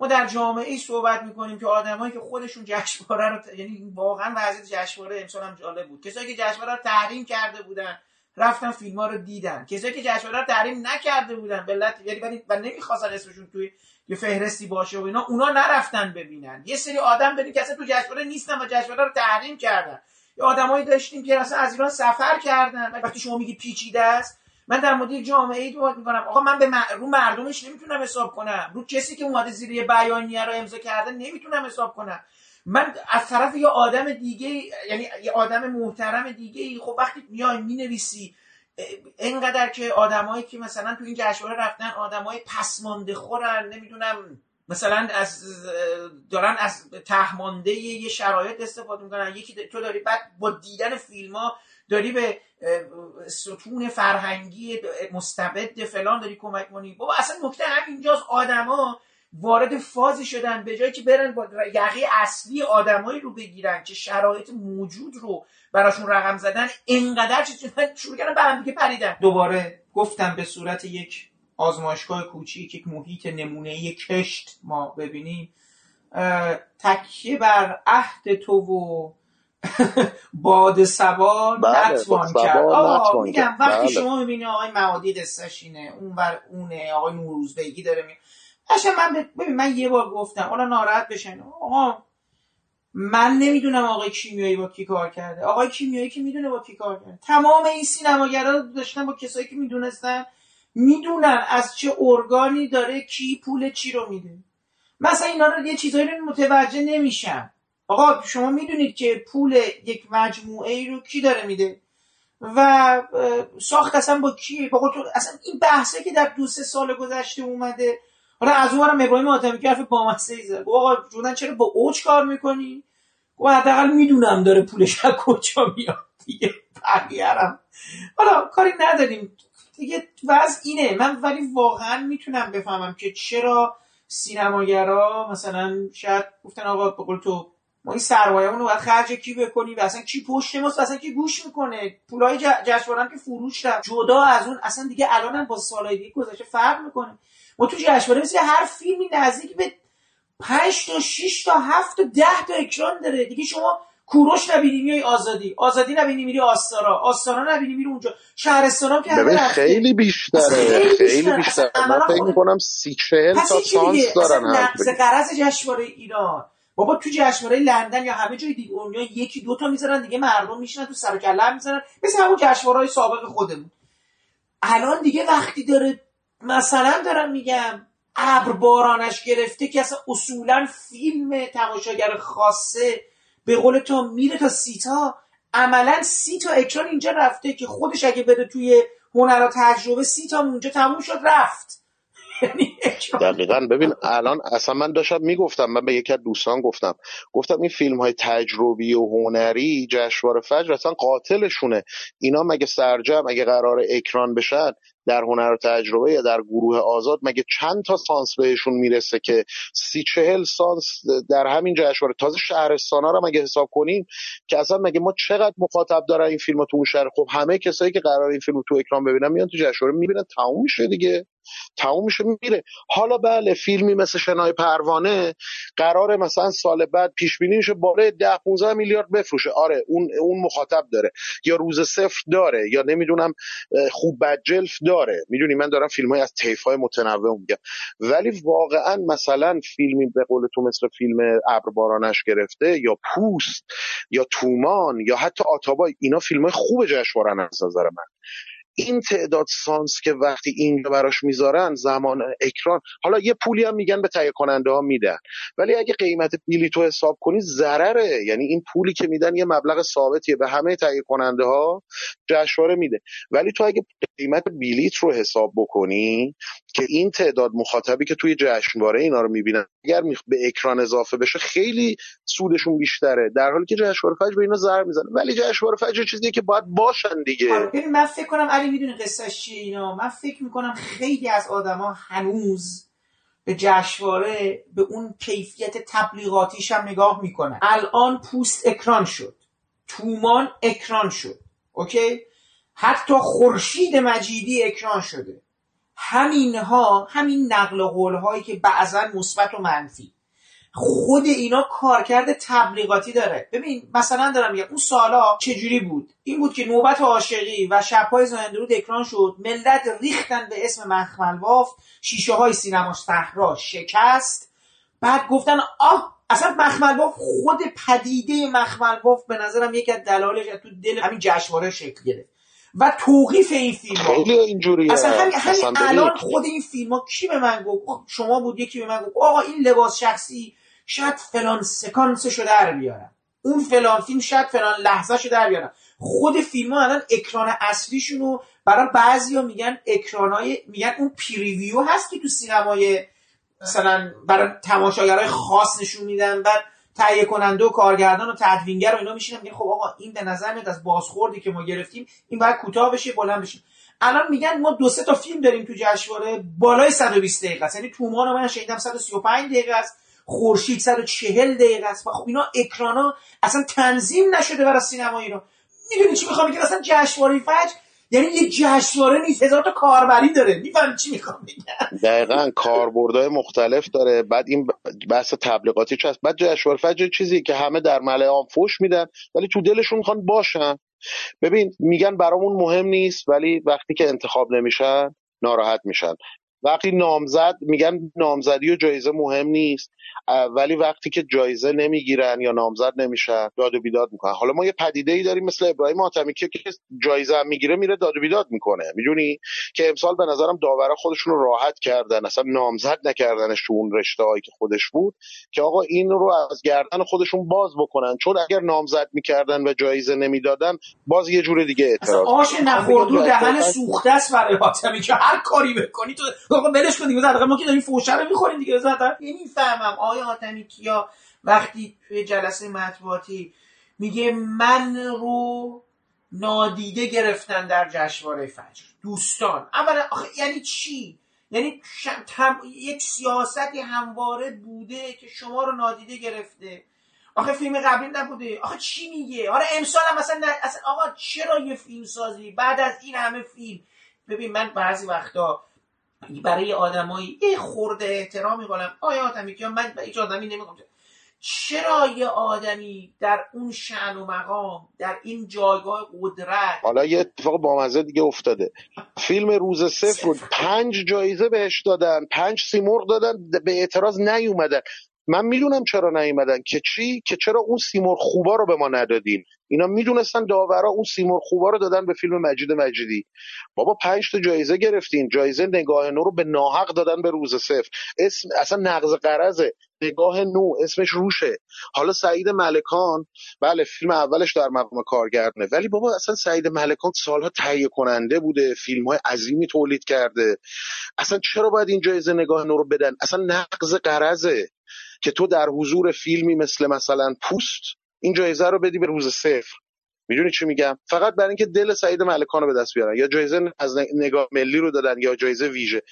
ما در جامعه صحبت میکنیم که آدمایی که خودشون جشنواره رو یعنی واقعا وضعیت جشنواره امسال هم جالب بود، کسایی که جشنواره رو تحریم کرده بودن رفتن فیلم‌ها رو دیدن، کسایی که جشنواره رو تحریم نکرده بودن بلد یعنی و نمی‌خواستن اسمشون توی یه فهرستی باشه و اینا، اونا نرفتن ببینن. یه سری آدم داریم که اصلا تو جشنواره نیستن و جشنواره رو تحریم کردن. یه آدمایی داشتیم که اصلا از ایران سفر کردن. وقتی شما میگی پیچیده است، من در مورد جامعه‌ای صحبت می‌کنم. آقا من به رو مردمش نمیتونم حساب کنم، رو کسی که اومده زیر یه بیانیه رو امضا کرده نمیتونم حساب کنم. من از طرف یه آدم دیگه، یعنی یه آدم محترم دیگه، خب وقتی میای مینویسی اینقدر که آدمایی که مثلا تو این جشنواره رفتن آدمای پسمانده خورن، نمیدونم مثلا دارن از تهمانده یه شرایط استفاده میکنن، یکی تو داری بعد با دیدن فیلم‌ها داری به ستون فرهنگی مستبد فلان داری کمک می‌کنی. بابا اصلا نکته همینجاست، آدما وارد فازی شدن به جایی که برن با یقه اصلی آدمایی رو بگیرن که شرایط موجود رو براشون رقم زدن، انقدر چیزا شروع کردن به هم دیگه پریدن. دوباره گفتم به صورت یک آزمایشگاه کوچیک، یک محیط نمونه‌ای کشت ما ببینیم، تکیه بر عهد تو و باد سبا نتوان کرد. آقا میگم وقتی شما میبینی آقای موادی دستشینه، اونور اونه، آقای نوروز بیگی داره میگه عشان من یه بار گفتم، حالا ناراحت بشن، آقا من نمیدونم آقای کیمیایی با کی کار کرده، آقای کیمیایی که میدونه با کی کار کرده. تمام این سینماگرا داشتن با کسایی که میدونستن، میدونن از چه ارگانی داره کی پول چی رو میده. مثلا اینا رو یه چیزایی رو متوجه نمیشم. آقا شما میدونید که پول یک مجموعه ای رو کی داره میده و ساخت اصلا با کی، با خودت. اصلا این بحثی که در 2-3 سال گذشته اومده، حالا از اونورم ابراهیم آتابای که حرف بامزه‌ای زد، آقا جودن چرا با اوج کار میکنی؟ گفت حداقل میدونم داره پولش از کجا میاد دیگه، بقیه‌رم حالا کاری نداریم دیگه. وضع اینه. من ولی واقعا میتونم بفهمم که چرا سینماگرا مثلا شاید گفتن آقا به قول تو ما این سرمایه‌مون رو باید خرج کی بکنی و اصلا کی پشت ماست، اصلا کی گوش میکنه، پولای جشنواره که فروش رفت جدا از اون، اصلا دیگه الانم با سال‌های دیگه گذشته فرق میکنه. ما تو جشنواره مثل هر فیلمی نزدیک به 5 تا 6 تا 7 تا 10 تا اکران داره دیگه. شما کوروش نبینی میای آزادی نبینی میری آستارا نبینی میری اونجا، شهرستانم که خیلی بیشتره، خیلی بیشتره. من فکر می‌کنم 30-40 تا شانس دارن. اصلا قرض جشنواره ایران، بابا تو جشنواره لندن یا همه جای دیگه اونجا 1-2 تا میذارن دیگه، مردم میشینن تو سر و کله میذارن، مثل همون جشنواره‌های سابق خودمون. الان دیگه وقتی داره مثلا دارم میگم ابر بارانش گرفته که اصلا اصولا فیلم تماشاگر خاصه، به قول تو میره تا 30 تا، عملا 30 تا اکران اینجا رفته که خودش اگه بده توی هنر و تجربه 30 تا اونجا تموم شد رفت. دقیقاً. ببین الان اصلا من داشتم میگفتم، من به یکی از دوستان گفتم این فیلم های تجربی و هنری جشنواره فجر اصلا قاتلشونه. اینا مگه سرجم اگه قرار اکران بشن در هنر و تجربه یا در گروه آزاد، مگه چند تا سانس بهشون میرسه که 30-40 سانس در همین جشنواره؟ تازه شهرستانا رو مگه حساب کنیم که اصلا مگه ما چقدر مخاطب داره این فیلمو تو اون شهر؟ خب همه کسایی که قرار این فیلمو تو اکران ببینن میان تو جشنواره میبینن، تموم میشه دیگه. تمومش میره. حالا بله فیلمی مثل شنای پروانه قراره مثلا سال بعد پیش بینیش بالای 10-15 میلیارد بفروشه، آره اون مخاطب داره، یا روز صفر داره، یا نمیدونم خوب بد جلف داره، میدونی من دارم فیلمای از طیف‌های متنوع میگم، ولی واقعا مثلا فیلمی به قول تو مثل فیلم ابر بارانش گرفته یا پوست یا تومان یا حتی آتابای، اینا فیلمای خوب جشنواره از نظر من. این تعداد سانس که وقتی این براش میذارن زمان اکران، حالا یه پولی هم میگن به تهیه کننده ها میدن، ولی اگه قیمت بلیط رو حساب کنی ضرره، یعنی این پولی که میدن یه مبلغ ثابتیه به همه تهیه کننده ها جشنواره میده، ولی تو اگه قیمت بلیط رو حساب بکنی که این تعداد مخاطبی که توی جشنواره اینا رو میبینن اگر به اکران اضافه بشه خیلی سودشون بیشتره، در حالی که جشنواره فجر به اینا ضرر میزنه، ولی جشنواره فجر چیزیه که باید باشن دیگه. من فکر کنم علی میدونه قصه چیه اینا، من فکر میکنم خیلی از آدما هنوز به جشنواره به اون کیفیت تبلیغاتیش هم نگاه میکنن. الان پوست اکران شد، تومان اکران شد، اوکی، حتی خورشید مجیدی اکران شده. همین نقل و قول هایی که بعضا مثبت و منفی، خود اینا کارکرد تبلیغاتی داره. ببین مثلا دارم میگم اون سالا چجوری بود؟ این بود که نوبت عاشقی و شب‌های زاهندرود اکران شد، ملت ریختن به اسم مخملواف، شیشه های سینما صحرا شکست، بعد گفتن آه اصلا مخملواف، خود پدیده مخملواف به نظرم یکی از دلایلش تو دل همین جشنواره شکل گرفت و توقیف این فیلم اینجوریه. اصلا همین الان خود این فیلم ها کی به من گفت، شما بود، یکی به من گفت آقا این لباس شخصی شاید فلان سکانسشو در بیارم، اون فلان فیلم شاید فلان لحظهشو در بیارم. خود فیلم ها الان اکران اصلیشونو برای بعضیا میگن اکرانای، میگن اون پریویو هست که تو سینمای مثلا برای تماشاگرای خاص نشون میدن، بعد تهیه کننده و کارگردان و تدوینگر و اینا میشینن میگن خب آقا این به نظر میاد از بازخوردی که ما گرفتیم این باید کوتاه بشه، بلند بشه. الان میگن ما 2-3 تا فیلم داریم تو جشنواره بالای 120 دقیقه است، یعنی تومان رو من شنیدم 135 دقیقه است، خورشید 140 دقیقه است. خب اینا اکرانا اصلا تنظیم نشده برای سینما ایران. میدونی چی میخوام بگم؟ اصلا جشنواره فجر یعنی یه جشنواره نیست، هزار تا کاربری داره. میفهمی چی میخوام بگم؟ دقیقاً کاربردهای مختلف داره. بعد این بحث تبلیغاتی چیه؟ بعد جشنواره فجر چیزی که همه در ملأ عام فوش میدن ولی تو دلشون میخوان باشن. ببین میگن برامون مهم نیست، ولی وقتی که انتخاب نمیشن ناراحت میشن. وقتی نامزد میگن نامزدی و جایزه مهم نیست، ولی وقتی که جایزه نمیگیرن یا نامزد نمیشن داد و بیداد میکنن. حالا ما یه پدیده‌ای داریم مثل ابراهیم حاتمی که جایزه هم میگیره میره داد و بیداد میکنه، میدونی که امسال به نظرم داورا خودشون رو راحت کردن، اصلا نامزد نکردنش تو اون رشته‌ای که خودش بود که آقا این رو از گردن خودشون باز بکنن، چون اگر نامزد میکردن و جایزه نمیدادن باز یه جور دیگه اعتراض. آش نخورده دهن سوخته است برای حاتمی که هر کاری بکنی تو آقا بلش کن دیگه، زدقه ما که داریم فوشه رو میخوریم دیگه. نمیفهمم آیا حاتمی کیا وقتی توی جلسه مطبوعاتی میگه من رو نادیده گرفتن در جشنواره فجر دوستان، اولا یعنی چی؟ یعنی یک سیاستی همواره بوده که شما رو نادیده گرفته، آخه فیلم قبلی نبوده، آخه چی میگه؟ آره امسال هم مثلا آقا چرا یه فیلم سازی بعد از این همه فیلم؟ ببین من بعضی وقتا برای آدمایی یه خورده احترام می‌کنم. آیا آدمی که من هیچ آدمی نمی‌گم چرا یه آدمی در اون شأن و مقام در این جایگاه قدرت، حالا یه اتفاق بامزه دیگه افتاده، فیلم روز صفر رو 5 جایزه بهش دادن، 5 سیمرغ دادن، به اعتراض نیومدن. من میدونم چرا نیومدن، که چی؟ که چرا اون سیمرغ خوبا رو به ما ندادین. اینا میدونستن داورا اون سیمرغ خوبا رو دادن به فیلم مجید مجیدی. بابا 5 تا جایزه گرفتین، جایزه نگاه نو رو به ناحق دادن به روز صفر. اسم اصلا نقض غرضه، نگاه نو اسمش روشه. حالا سعید ملکان، بله فیلم اولش در مقام کارگردانه، ولی بابا اصلا سعید ملکان سالها تهیه کننده بوده، فیلم‌های عظیمی تولید کرده. اصلا چرا باید این جایزه نگاه نو رو بدن؟ اصلا نقض غرضه که تو در حضور فیلمی مثلا پوست این جایزه رو بدی به روز صفر. میدونی چی میگم؟ فقط برای اینکه دل سعید ملکان رو به دست بیارن، یا جایزه از نگاه ملی رو دادن یا جایزه ویژه،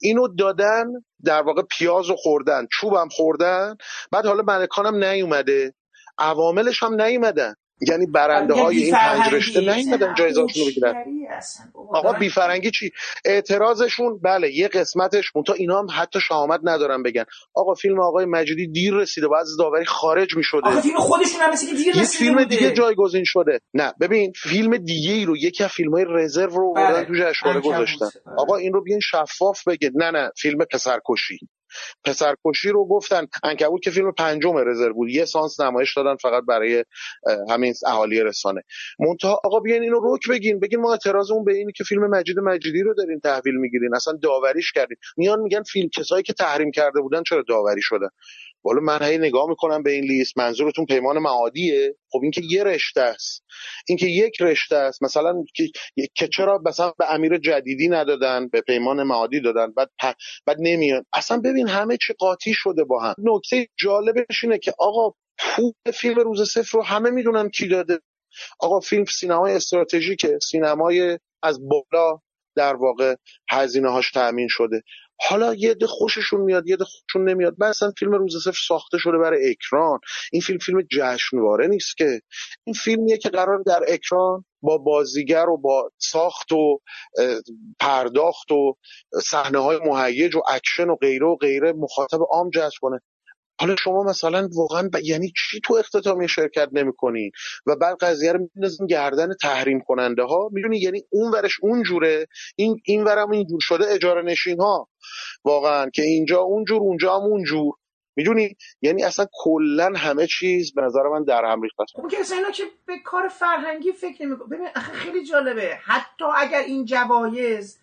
اینو دادن، در واقع پیاز رو خوردن، چوبم خوردن. بعد حالا ملکانم نیومده، عواملش هم نیومدن. یعنی برنده های این پنج رشته نیومدن جایزاتونو بگیرن. آقا بیفرنگی چی؟ اعتراضشون بله یه قسمتش مونتا اینا هم حتی شهامت ندارن بگن آقا فیلم آقای مجیدی دیر رسیده، باید از داوری خارج می‌شده. آقا فیلم خودشون هم مثلا دیر رسیده. یه فیلم دیگه جایگزین شده. نه ببین فیلم دیگه‌ای رو یکی از فیلم‌های رزرو رو آوردن تو جشنواره گذاشتن. آقا این رو بیان شفاف بگید. نه نه فیلم پسرکشی. پسرکشی رو گفتن عنکبوت که فیلم پنجم رزرو بود یه سانس نمایش دادن فقط برای همین اهالی رسانه. منتها آقا بیاین اینو رک بگین، بگین ما اعتراضمون به اینه که فیلم مجیدی رو دارین تحویل میگیرین، اصلا داوریش کردین. میان میگن فیلم کسایی که تحریم کرده بودن چرا داوری شدن. والا من هی نگاه میکنم به این لیست، منظورتون پیمان معادیه؟ خب این که یه رشته است، این که یک رشته است. مثلا که چرا مثلا به امیر جدیدی ندادن، به پیمان معادی دادن، بعد نمیان. اصلا ببین همه چی قاطی شده با هم. نکته جالبش اینه که آقا پول فیلم روز صفر رو همه میدونن کی داده. آقا فیلم سینمای استراتژیکه، سینمای از بالا در واقع هزینه‌هاش تأمین شده. حالا یه عده خوششون میاد، یه عده خوششون نمیاد. مثلا فیلم روز صفر ساخته شده برای اکران. این فیلم جشنواره نیست که. این فیلمیه که قرار در اکران با بازیگر و با ساخت و پرداخت و صحنه‌های مهیج و اکشن و غیره و غیره مخاطب عام جذب کنه. حالا شما مثلا واقعا یعنی چی تو اختتامیه شرکت نمی‌کنین و بعد قضیه رو می‌ندازین گردن تحریم کننده ها؟ میدونی یعنی اون ورش اون جوره، این ورم اینجور شده اجاره نشین ها واقعا که اینجا اونجور اونجا هم اونجور. میدونی یعنی اصلا کلا همه چیز به نظر من در هم ریخته است. اون که اصلا اینا که به کار فرهنگی فکر نمی‌کنه. ببین خیلی جالبه، حتی اگر این جوایز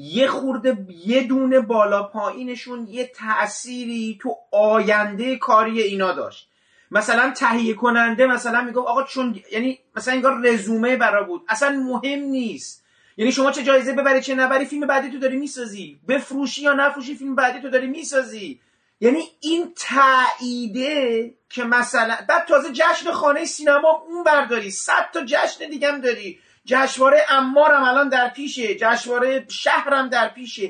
یه خورده یه دونه بالا پایینشون یه تأثیری تو آینده کاری اینا داشت. مثلا تهیه کننده مثلا میگه آقا چون یعنی مثلا انگار رزومه برا بود، اصلا مهم نیست. یعنی شما چه جایزه ببری چه نبری فیلم بعدی تو داری میسازی، بفروشی یا نفروشی فیلم بعدی تو داری میسازی. یعنی این تاییده که مثلا بعد تازه جشن خانه سینما اون برداری، 100 تا جشن دیگه هم داری، جشنواره عمارم الان در پیشه، جشنواره شهرم در پیشه،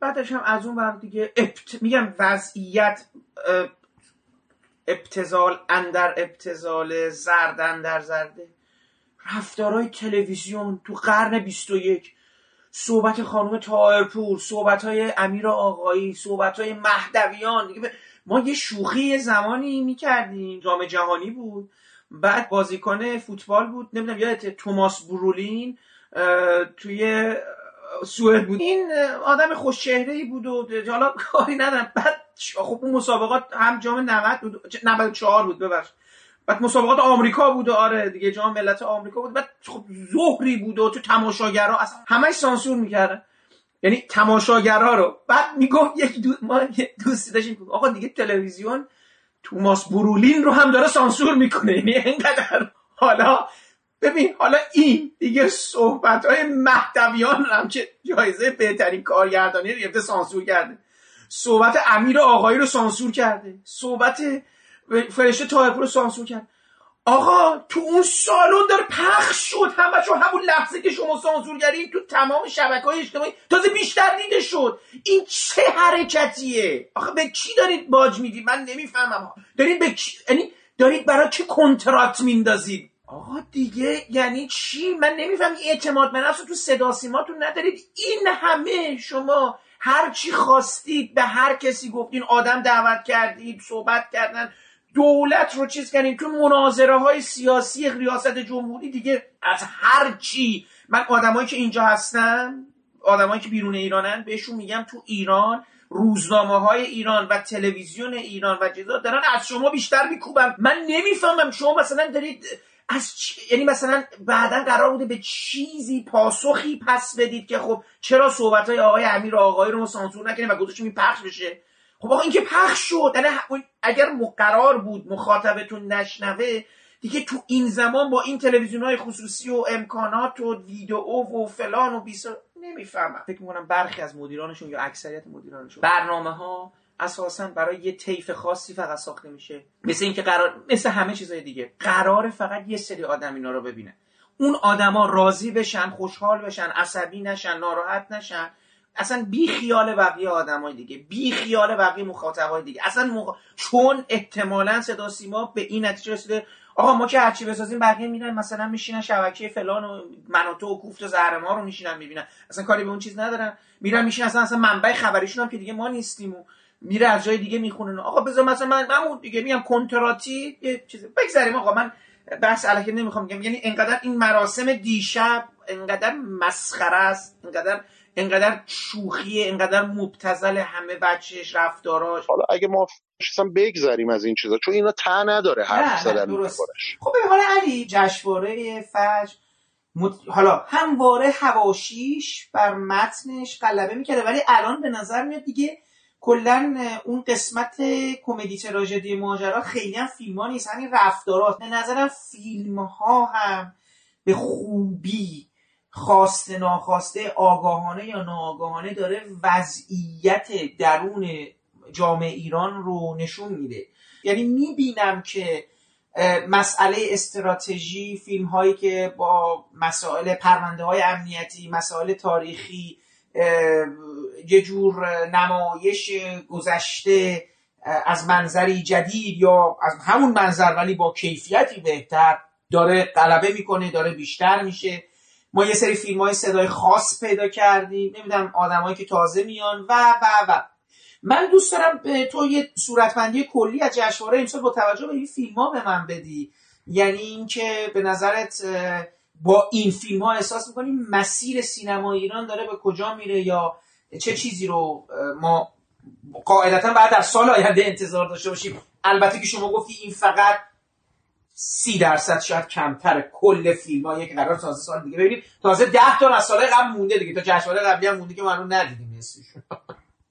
بعدش هم از اون برم دیگه میگم وضعیت ابتذال اندر ابتذال، زرد اندر زرده. رفتارهای تلویزیون تو قرن 21، صحبت خانم طاهرپور، صحبت‌های امیر آقایی، صحبت‌های مهدویان. ما یه شوخی زمانی می‌کردیم، جام جهانی بود، بعد بازیکن فوتبال بود، نمیدونم یادت توماس برولین توی سوئد بود، این آدم خوش‌چهره‌ای بود و حالا کاری ندارم. بعد خب اون مسابقات هم جام 90 بود، 94 بود ببخشید، بعد مسابقات آمریکا بود و آره دیگه جام ملت آمریکا بود. بعد خب ظهری بود و تو تماشاگرها اصلا همش سانسور می‌کردن، یعنی تماشاگرها رو. بعد میگفت ما دوستی داشتیم آقا دیگه تلویزیون توماس برولین رو هم داره سانسور میکنه، یعنی اینقدر. حالا ببین حالا این دیگه صحبت‌های مهدویان رو هم که جایزه بهترین کارگردانی رو گرفته سانسور کرده، صحبت امیر آقایی رو سانسور کرده، صحبت فرشته طاهرپور رو سانسور کرده. آقا تو اون سالن داره پخش شد همشو، همون لحظه که شما سانسور کردین تو تمام شبکه‌های اجتماعی تازه بیشتر دیده شد. این چه حرکتیه آخه؟ به کی دارید باج میدید؟ من نمیفهمم. دارید به کی، یعنی دارید برای چه کنترات میندازید آقا دیگه؟ یعنی چی؟ من نمیفهمم. اعتماد به نفس تو صدا سیماتون ندارید. این همه شما هر چی خواستید به هر کسی گفتین، آدم دعوت کردید، صحبت کردن، دولت رو چیز کنیم، تو مناظره های سیاسی ریاست جمهوری دیگه از هر چی. من آدمایی که اینجا هستن، آدمایی که بیرون ایرانن، بهشون میگم تو ایران روزنامه های ایران و تلویزیون ایران و چیزا دارن از شما بیشتر میکوبن. من نمیفهمم شما مثلا دارید از یعنی مثلا بعدن قرار بوده به چیزی پاسخی پس بدید که خب چرا صحبت های آقای امیر آقایی رو سانسور نکنید و گذاشتیم این پخش بشه. خب آقا این که پخش شد، اگر مقرر بود مخاطبتون نشنوه دیگه، تو این زمان با این تلویزیون‌های خصوصی و امکانات و ویدئو و فلان و بیسار، نمیفهمم. فکر می‌کنم برخی از مدیرانشون یا اکثریت مدیرانشون برنامه‌ها اساساً برای یه طیف خاصی فقط ساخته میشه، مثل این که مثل همه چیزهای دیگه قراره فقط یه سری آدم اینا رو ببینن، اون آدما راضی بشن، خوشحال بشن، عصبی نشن، ناراحت نشن، اصلا بی خیال بقیه آدمای دیگه، بی خیال بقیه مخاطبای دیگه. اصلا چون احتمالاً صدا سیما به این نتیجه رسیده آقا ما که هرچی بسازیم بقیه میرن مثلا میشینن شبکه فلان و مناطق و کوفت و زهرما رو میشینن میبینن، اصلا کاری به اون چیز ندارن، میرن میشینن اصلا منبع خبریشون هم که دیگه ما نیستیم و میره از جای دیگه میخونن. آقا بذار مثلا من دیگه میگم کنتراتی یه چیز بگذاریم. آقا من بحث الکی نمیخوام بگم، یعنی انقدر این مراسم دیشب انقدر مسخره است، انقدر شوخیه، انقدر مبتذل همه بچهش رفتاراش. حالا اگه ما اصلا بگذاریم از این چیزا چون اینا ته نداره حرف زدن درست. خب به حال علی جشنواره فجر حالا همواره حواشیش بر متنش غلبه میکرده، ولی الان به نظر میاد دیگه کلا اون قسمت کمدی تراژدی ماجرا خیلی هم فیلم‌ها نیست، همین رفتارات. به نظرم فیلم‌ها هم به خوبی خواسته ناخواسته آگاهانه یا ناآگاهانه داره وضعیت درون جامعه ایران رو نشون میده. یعنی میبینم که مسئله استراتژی، فیلم‌هایی که با مسائل پرونده‌های امنیتی، مسائل تاریخی، یه جور نمایش گذشته از منظری جدید یا از همون منظر ولی با کیفیتی بهتر داره غلبه میکنه، داره بیشتر میشه. ما یه سری فیلم‌های صدای خاص پیدا کردیم، نمیدونم آدمایی که تازه میان و من دوست دارم تو یه صورتبندی کلی از جشنواره امسال با توجه به این فیلم‌ها به من بدی. یعنی اینکه به نظرت با این فیلم‌ها احساس می‌کنی مسیر سینما ایران داره به کجا میره یا چه چیزی رو ما قاعدتاً بعد از سال آینده انتظار داشته باشیم؟ البته که شما گفتی این فقط 30% شاید کمتر کل فیلم‌هایی که قرار تازه سال دیگه ببینیم، تازه 10 تا از سال قبل مونده دیگه، تا جشنواره قبلی هم مونده که ما اون ندیدیم هستشون.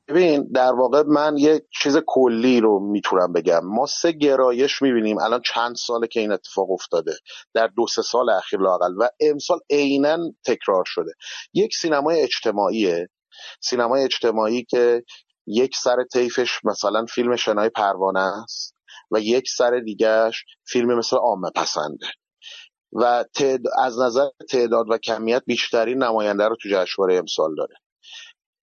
ببین در واقع من یه چیز کلی رو میتونم بگم، ما سه گرایش میبینیم الان چند ساله که این اتفاق افتاده، در 2-3 سال اخیر لااقل، و امسال عیناً تکرار شده. یک سینمای اجتماعیه، سینمای اجتماعی که یک سر طیفش مثلا فیلم شنای پروانه است و یک سر دیگهش فیلم مثل عامه پسنده و از نظر تعداد و کمیت بیشترین نماینده رو تو جشنواره امسال داره.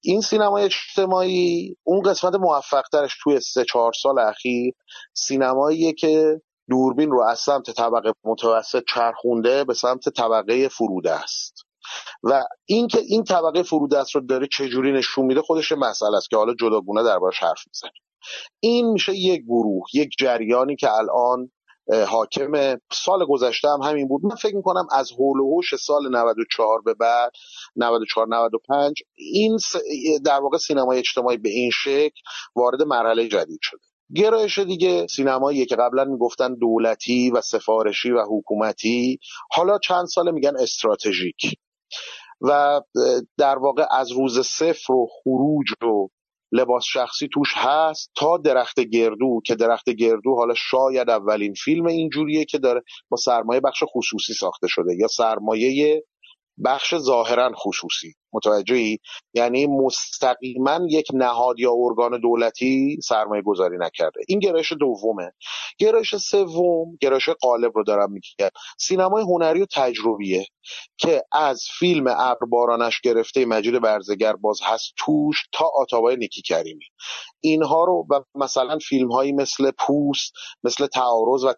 این سینمای اجتماعی اون قسمت موفق‌ترش توی 3-4 سال اخیر سینماییه که دوربین رو از سمت طبقه متوسط چرخونده به سمت طبقه فروده است و اینکه این طبقه فروده است رو داره چجوری نشون میده خودش مسئله است که حالا جداگونه دربارش حرف میزنیم. این میشه یک گروه، یک جریانی که الان حاکم. سال گذشته هم همین بود. من فکر میکنم از هول و هوش سال 94 به بعد 94-95 این در واقع سینمای اجتماعی به این شکل وارد مرحله جدید شده. گرایش دیگه سینمایی که قبلا میگفتن دولتی و سفارشی و حکومتی، حالا چند ساله میگن استراتژیک و در واقع از روز صفر و خروج و لباس شخصی توش هست تا درخت گردو، که درخت گردو حالا شاید اولین فیلم اینجوریه که داره با سرمایه بخش خصوصی ساخته شده یا سرمایه بخش ظاهرا خصوصی، متوجهی؟ یعنی مستقیما یک نهاد یا ارگان دولتی سرمایه گذاری نکرده. این گرایش دومه. گرایش سوم گرایش قالب رو دارم میگم، سینمای هنری و تجربیه که از فیلم ابر بارانش گرفته مجید برزگر باز هست توش تا آتابای نیکی کریمی، اینها رو و مثلا فیلم هایی مثل پوست، مثل تعارض و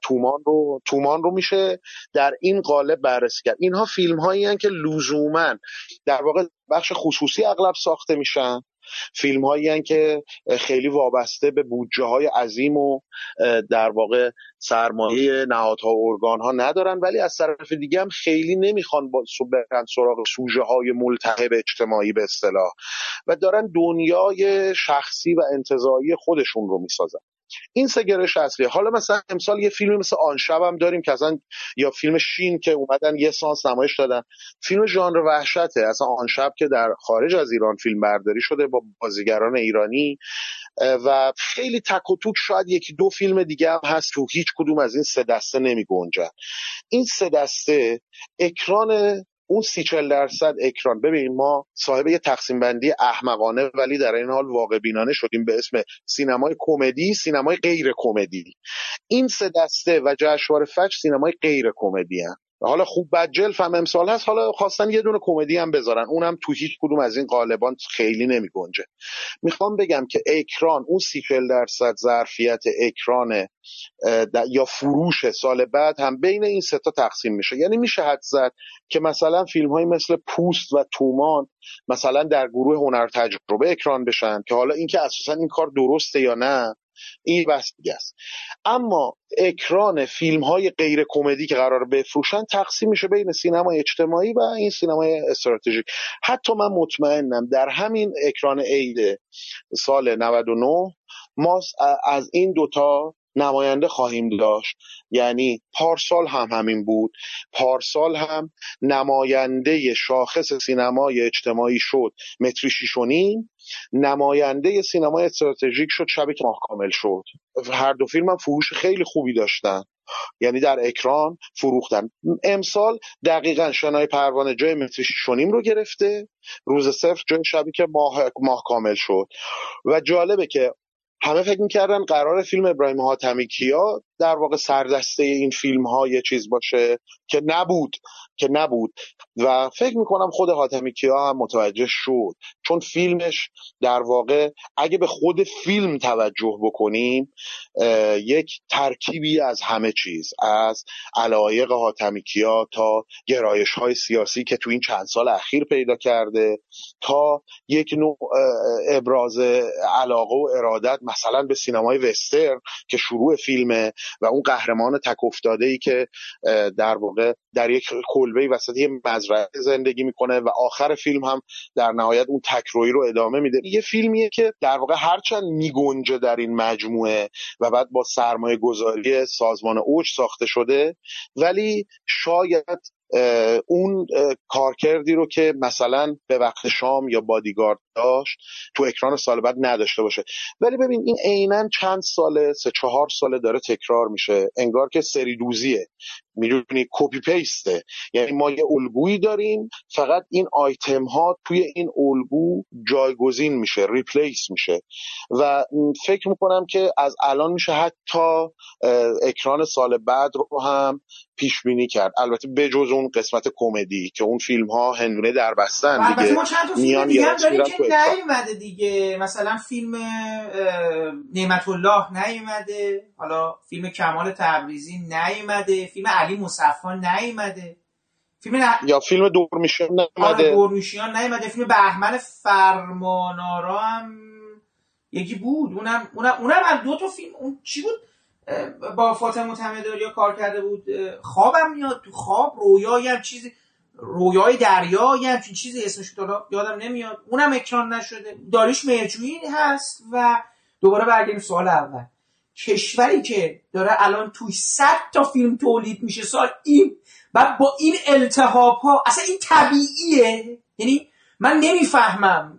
تومان رو میشه در این قالب بررسی کرد. اینها فیلم هایی هستند که لزوما در واقع بخش خصوصی اغلب ساخته میشن، فیلم هایی هستند که خیلی وابسته به بودجه های عظیم و در واقع سرمایه نهادها و ارگان ها ندارن، ولی از طرف دیگه هم خیلی نمیخوان برن سراغ سوژه های ملتهب اجتماعی به اصطلاح و دارن دنیای شخصی و انتزاعی خودشون رو میسازن. این سه گرایش اصلیه. حالا مثلا امسال یه فیلم مثل آنشب هم داریم که اصلا، یا فیلم شین که اومدن یه سانس نمایش دادن، فیلم ژانر وحشته. اصلا آنشب که در خارج از ایران فیلم برداری شده با بازیگران ایرانی و خیلی تک و توک، شاید یکی دو فیلم دیگه هم هست تو هیچ کدوم از این سه دسته نمی گنجن. این سه دسته اکران اون 30-40% اکران. ببین ما صاحب یه تقسیم بندی احمقانه ولی در این حال واقع بینانه شدیم به اسم سینمای کمدی، سینمای غیر کمدی. این سه دسته و جشنواره فجر سینمای غیر کمدی هست. حالا خوب بد جلف هم امسال هست، حالا خواستن یه دونه کمدی هم بذارن، اونم تو هیچ کدوم از این قالبان خیلی نمی‌گنجه. میخوام بگم که اکران اون 30% ظرفیت اکران یا فروش سال بعد هم بین این سه تا تقسیم میشه. یعنی میشه حد زد که مثلا فیلم‌های مثل پوست و تومان مثلا در گروه هنر تجربه اکران بشن، که حالا اینکه اساسا این کار درسته یا نه این بحث دیگه است. اما اکران فیلم‌های غیر کمدی که قرار بفروشن تقسیم میشه بین سینما اجتماعی و این سینمای استراتژیک. حتی من مطمئنم در همین اکران عید سال 99 ما از این دوتا نماینده خواهیم داشت. یعنی پارسال هم همین بود، پارسال هم نماینده شاخص سینمای اجتماعی شد مترشی شنیم، نماینده سینمای استراتژیک شد شب که ماه کامل شد. هر دو فیلم هم فروش خیلی خوبی داشتن، یعنی در اکران فروختن. امسال دقیقاً شنای پروانه جای مترشی شنیم رو گرفته، روز صفر جای شبی که ماه کامل شد. و جالبه که همه فکر می‌کردن قرار فیلم ابراهیم حاتمی کیا در واقع سردسته این فیلم‌های چیز باشه، که نبود و فکر می‌کنم خود حاتمی کیا هم متوجه شد، چون فیلمش در واقع اگه به خود فیلم توجه بکنیم یک ترکیبی از همه چیز، از علایق حاتمی کیا تا گرایش‌های سیاسی که تو این چند سال اخیر پیدا کرده، تا یک نوع ابراز علاقه و ارادت مثلا به سینمای وستر که شروع فیلمه و اون قهرمان تک افتاده‌ای که در واقع در یک کلبه وسط یه مزرعه زندگی میکنه و آخر فیلم هم در نهایت اون تکرویی رو ادامه میده. یه فیلمیه که در واقع هرچند میگنجه در این مجموعه و بعد با سرمایه گذاری سازمان اوج ساخته شده، ولی شاید اون کارکردی رو که مثلا به وقت شام یا بادیگارد داشت تو اکران سال بعد نداشته باشه. ولی ببین این عیناً چند ساله، 3-4 ساله داره تکرار میشه، انگار که سری دوزیه، میدونی، کپی پیسته. یعنی ما یه الگویی داریم، فقط این آیتم ها توی این الگو جایگزین میشه، ریپلیس میشه. و فکر میکنم که از الان میشه حتی اکران سال بعد رو هم پیش بینی کرد، البته بجز اون قسمت کمدی که اون فیلم ها هندونه در بستن دیگه. ما چند تا فیلم دیگه هم داریم که نیومده دیگه، مثلا فیلم نعمت الله نیومده، حالا فیلم کمال تبریزی نیومده، فیلم علی مصلح نیومده، یا فیلم دورمیشیان نیومده، فیلم بهمن فرمان‌آرا هم یکی بود، اونم دو تا فیلم. اون چی بود با فاطمه معتمداریا کار کرده بود، خوابم میاد، تو خواب رویایی هم چیزی، رویای دریایی هم چیزی اسمش تو یادم نمیاد، اونم اکران نشده. داریوش مهرجویی هست. و دوباره برگردیم سوال اول، کشوری که داره الان توی 100 تا فیلم تولید میشه سال، این بعد با این التهاب ها اصلا این طبیعیه؟ یعنی من نمیفهمم.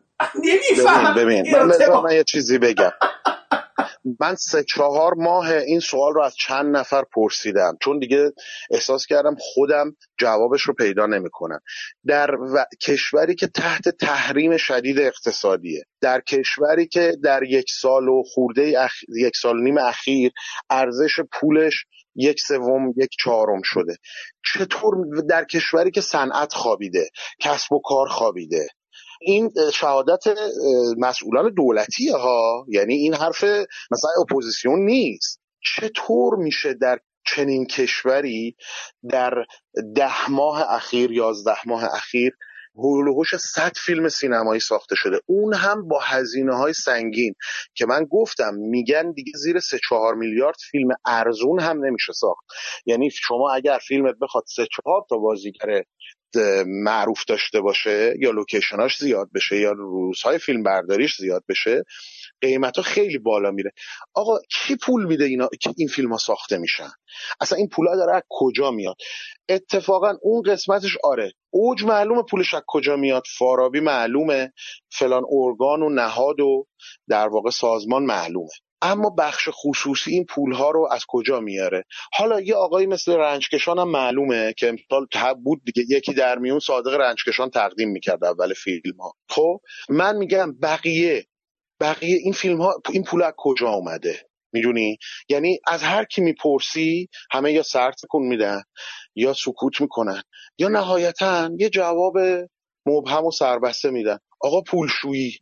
ببین من یه چیزی بگم. من 3-4 ماه این سوال رو از چند نفر پرسیدم، چون دیگه احساس کردم خودم جوابش رو پیدا نمی‌کنم. کشوری که تحت تحریم شدید اقتصادیه، در کشوری که در یک سال و نیم اخیر ارزش پولش 1/3-1/4 شده، چطور در کشوری که صنعت خوابیده، کسب و کار خوابیده؟ این شهادت مسئولان دولتیه ها، یعنی این حرف مثلا اپوزیسیون نیست. چطور میشه در چنین کشوری در 10 ماه اخیر هولوهوش 100 فیلم سینمایی ساخته شده، اون هم با هزینه‌های سنگین که من گفتم میگن دیگه زیر 3-4 میلیارد فیلم ارزون هم نمیشه ساخت. یعنی شما اگر فیلمت بخواد 3-4 تا بازیگر معروف داشته باشه، یا لوکیشناش زیاد بشه، یا روزهای فیلم برداریش زیاد بشه، قیمتا خیلی بالا میره. آقا کی پول میده اینا که این فیلم ها ساخته میشن؟ اصلا این پولا داره از کجا میاد؟ اتفاقا اون قسمتش آره، اوج معلومه پولش از کجا میاد، فارابی معلومه، فلان ارگان و نهاد و در واقع سازمان معلومه، اما بخش خصوصی این پولها رو از کجا میاره؟ حالا یه آقایی مثل رنجکشان هم معلومه که امسال بود دیگه، یکی در میون صادق رنجکشان تقدیم میکرد اول فیلم ها. خب من میگم بقیه این فیلم ها این پول از کجا اومده؟ میدونی؟ یعنی از هر کی میپرسی همه یا سر تکون میدن یا سکوت میکنن یا نهایتاً یه جواب مبهم و سربسته میدن. آقا پولشویی.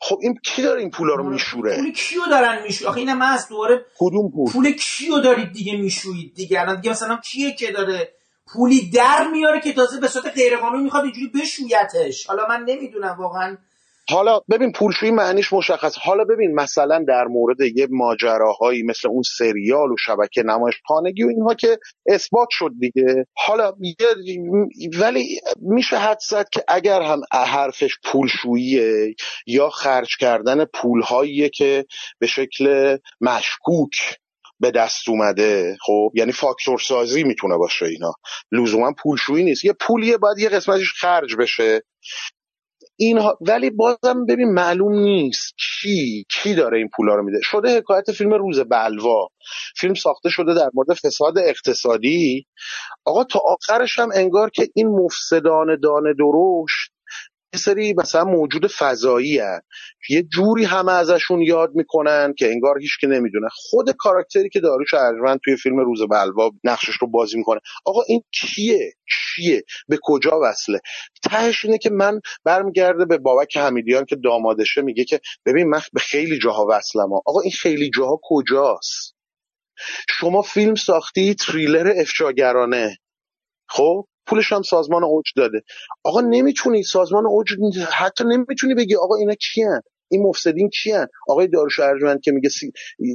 خب این کی داره این پولا رو میشوره؟ پول کیو دارن میشوره؟ آخه اینم از دوره کدوم پول؟ پول کیو دارید دیگه میشوید دیگه؟ الان دیگه مثلا کیه که داره پولی در میاره که تازه به صورت غیرقانونی میخواد اینجوری بشویتش؟ حالا من نمیدونم واقعا. حالا ببین پولشویی معنیش مشخص. حالا ببین مثلا در مورد یه ماجراهایی مثل اون سریال و شبکه نمایشخانگی و اینها که اثبات شد دیگه. حالا ولی میشه حد زد که اگر هم حرفش پولشوییه یا خرج کردن پولهاییه که به شکل مشکوک به دست اومده، خب یعنی فاکتور سازی میتونه باشه، اینا لزوما پولشویی نیست. یه پولیه باید یه قسمتش خرج بشه اینها، ولی بازم ببین معلوم نیست کی داره این پولا رو میده. شده حکایت فیلم روز بلوا، فیلم ساخته شده در مورد فساد اقتصادی، آقا تا آخرش هم انگار که این مفسدان دانه درشت یه سری مثلا موجود فضایی هست، یه جوری همه ازشون یاد میکنن که انگار هیچ که نمیدونه. خود کاراکتری که داریوش ارجمند توی فیلم روز بلوا نقشش رو بازی میکنه، آقا این چیه به کجا وصله؟ تهش اینه که من برمیگرده به بابک حمیدیان که دامادشه، میگه که ببین من به خیلی جاها وصلم ها. آقا این خیلی جاها کجاست؟ شما فیلم ساختی تریلر افشاگرانه، خب پولش هم سازمان اوج داده. آقا نمیتونی سازمان اوج حتی نمیتونی بگی آقا اینا کیان؟ این مفسدین کیان؟ آقای داریوش ارجمند که میگه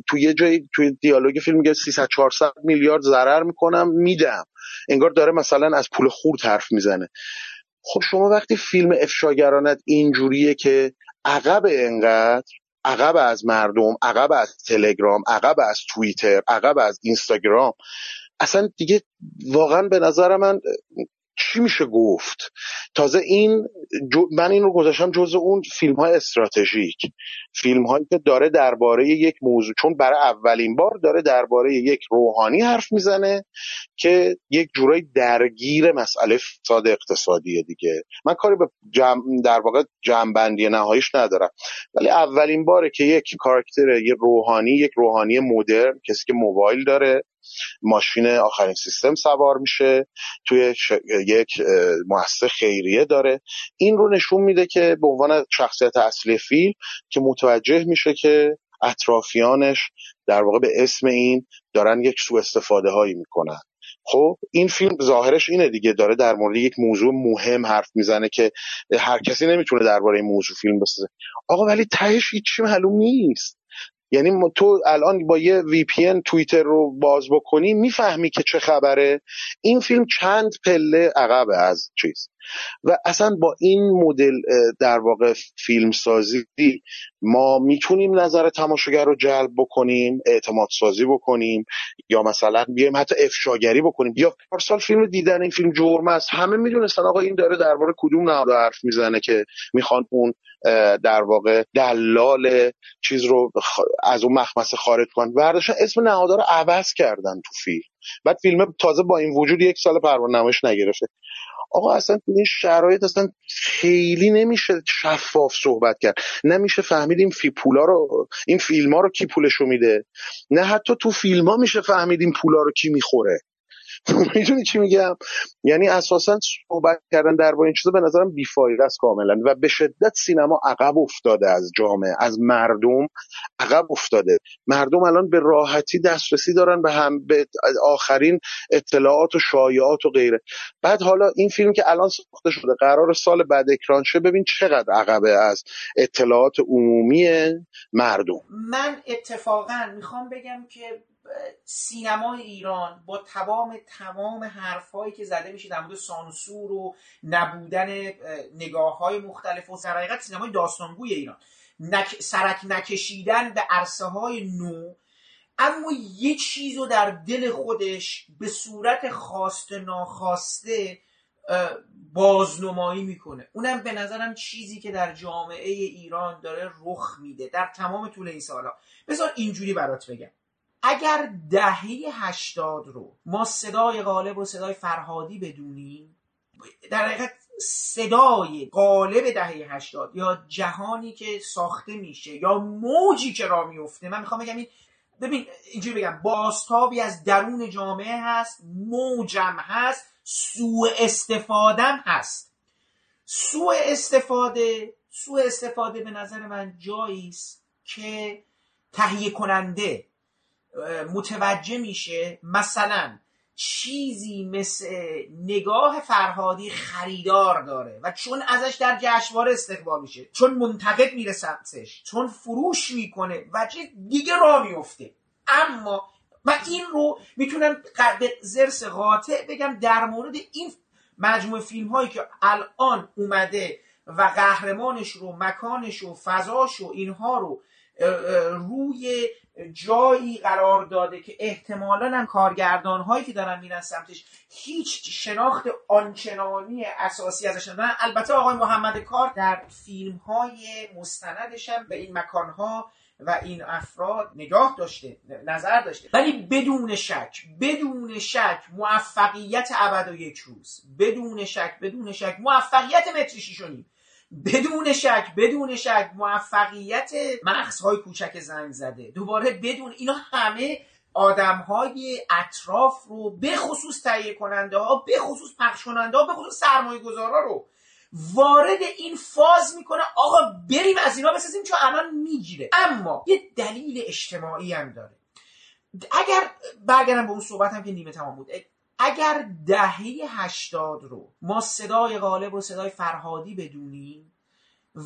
توی یه جای توی دیالوگ فیلم میگه 300 400 میلیارد ضرر میکنم میدم، انگار داره مثلا از پول خورد حرف میزنه. خب شما وقتی فیلم افشاگرانت اینجوریه که عقب انقدر عقب از مردم، عقب از تلگرام، عقب از توییتر، عقب از اینستاگرام، اصلا دیگه واقعا به نظر من چی میشه گفت؟ تازه من این رو گذاشتم جزء اون فیلم های استراتژیک، فیلم هایی که داره درباره یک موضوع، چون برای اولین بار داره درباره یک روحانی حرف میزنه که یک جورای درگیر مسئله فساد اقتصادیه دیگه. من کاری به در واقع جنببندی نهاییش ندارم، ولی اولین باره که یک کاراکتر، یک روحانی مدرن، کسی که موبایل داره، ماشین آخرین سیستم سوار میشه، توی یک مؤسسه خیریه داره، این رو نشون میده که به عنوان شخصیت اصلی فیلم که متوجه میشه که اطرافیانش در واقع به اسم این دارن یک سوء استفاده هایی میکنن. خب این فیلم ظاهرش اینه دیگه، داره در مورد یک موضوع مهم حرف میزنه که هر کسی نمیتونه درباره این موضوع فیلم بسازه. آقا ولی تهش هیچی معلوم نیست. یعنی تو الان با یه VPN توییتر رو باز بکنی میفهمی که چه خبره. این فیلم چند پله عقب از چیز و اصلا با این مدل در واقع فیلم سازی ما میتونیم نظر تماشاگر رو جلب بکنیم، اعتماد سازی بکنیم، یا مثلا بیایم حتی افشاگری بکنیم. یا پارسال فیلم دیدن این فیلم جرمه است، همه میدونستن آقا این داره درباره کدوم نهاد حرف میزنه که میخوان اون در واقع دلال چیز رو از اون مخمصه خارج کنن، برداشتن اسم نهادها رو عوض کردن تو فیلم. بعد فیلم تازه با این وجود یک سال پروانه نمایش نگرفته. آقا اصلا تو این شرایط اصلا خیلی نمیشه شفاف صحبت کرد، نمیشه فهمید این فیلم ها رو کی پولشو میده، نه حتی تو فیلم ها میشه فهمید این پولا رو کی میخوره. میدونی چی میگم؟ یعنی اساسا صحبت کردن درباره این چیزا به نظرم بی‌فایده است کاملا، و به شدت سینما عقب افتاده از جامعه، از مردم عقب افتاده. مردم الان به راحتی دسترسی دارن به آخرین اطلاعات و شایعات و غیره. بعد حالا این فیلم که الان ساخته شده قرار سال بعد اکران شه، ببین چقدر عقبه از اطلاعات عمومی مردم. من اتفاقا میخوام بگم که سینمای ایران با تمام حرفایی که زده میشه در مورد سانسور و نبودن نگاه‌های مختلف و سرایقت، سینمای داستانگوی ایران سرک نکشیدن به عرصه‌های نو، اما یه چیزو در دل خودش به صورت خواسته ناخواسته بازنمایی میکنه. اونم به نظرم چیزی که در جامعه ایران داره رخ میده در تمام طول این سال‌ها. بذار اینجوری برات بگم، اگر دهه 80 رو ما صدای غالب و صدای فرهادی بدونیم، در حقیقت صدای غالب دهه 80 یا جهانی که ساخته میشه یا موجی که راه میفته، من میخوام بگم این ببین اینجوری بگم، بازتابی از درون جامعه هست، موجم هست، سوء استفاده هست. سوء استفاده به نظر من جایی است که تهیه کننده متوجه میشه، مثلا چیزی مثل نگاه فرهادی خریدار داره و چون ازش در جشنواره استقبال میشه، چون منتقد میره سمتش، چون فروش میکنه و چه دیگه راه میفته. اما من این رو میتونم به ذرس قاطع بگم در مورد این مجموعه فیلم هایی که الان اومده و قهرمانش رو، مکانش رو، فضاش رو، اینها رو روی جایی قرار داده که احتمالاً هم کارگردان هایی که دارن میرن سمتش هیچ شناخت آنچنانی اساسی ازش ندارن. البته آقای محمد کار در فیلم های مستندش هم به این مکان ها و این افراد نگاه داشته، نظر داشته، ولی بدون شک موفقیت ابد و یک روز، بدون شک موفقیت مترشی شنیم، بدون شک موفقیت مغزهای کوچک زنگ زده، دوباره بدون اینا همه آدمهای اطراف رو، به خصوص تهیه کننده ها، به خصوص پخش کننده ها، به خصوص سرمایه گذارا رو وارد این فاز میکنه آقا بریم از اینا بسازیم چون الان میگیره. اما یه دلیل اجتماعی هم داره. اگر برگردم به اون صحبتم که نیمه تمام بود، اگر دهه 80 رو ما صدای غالب رو صدای فرهادی بدونیم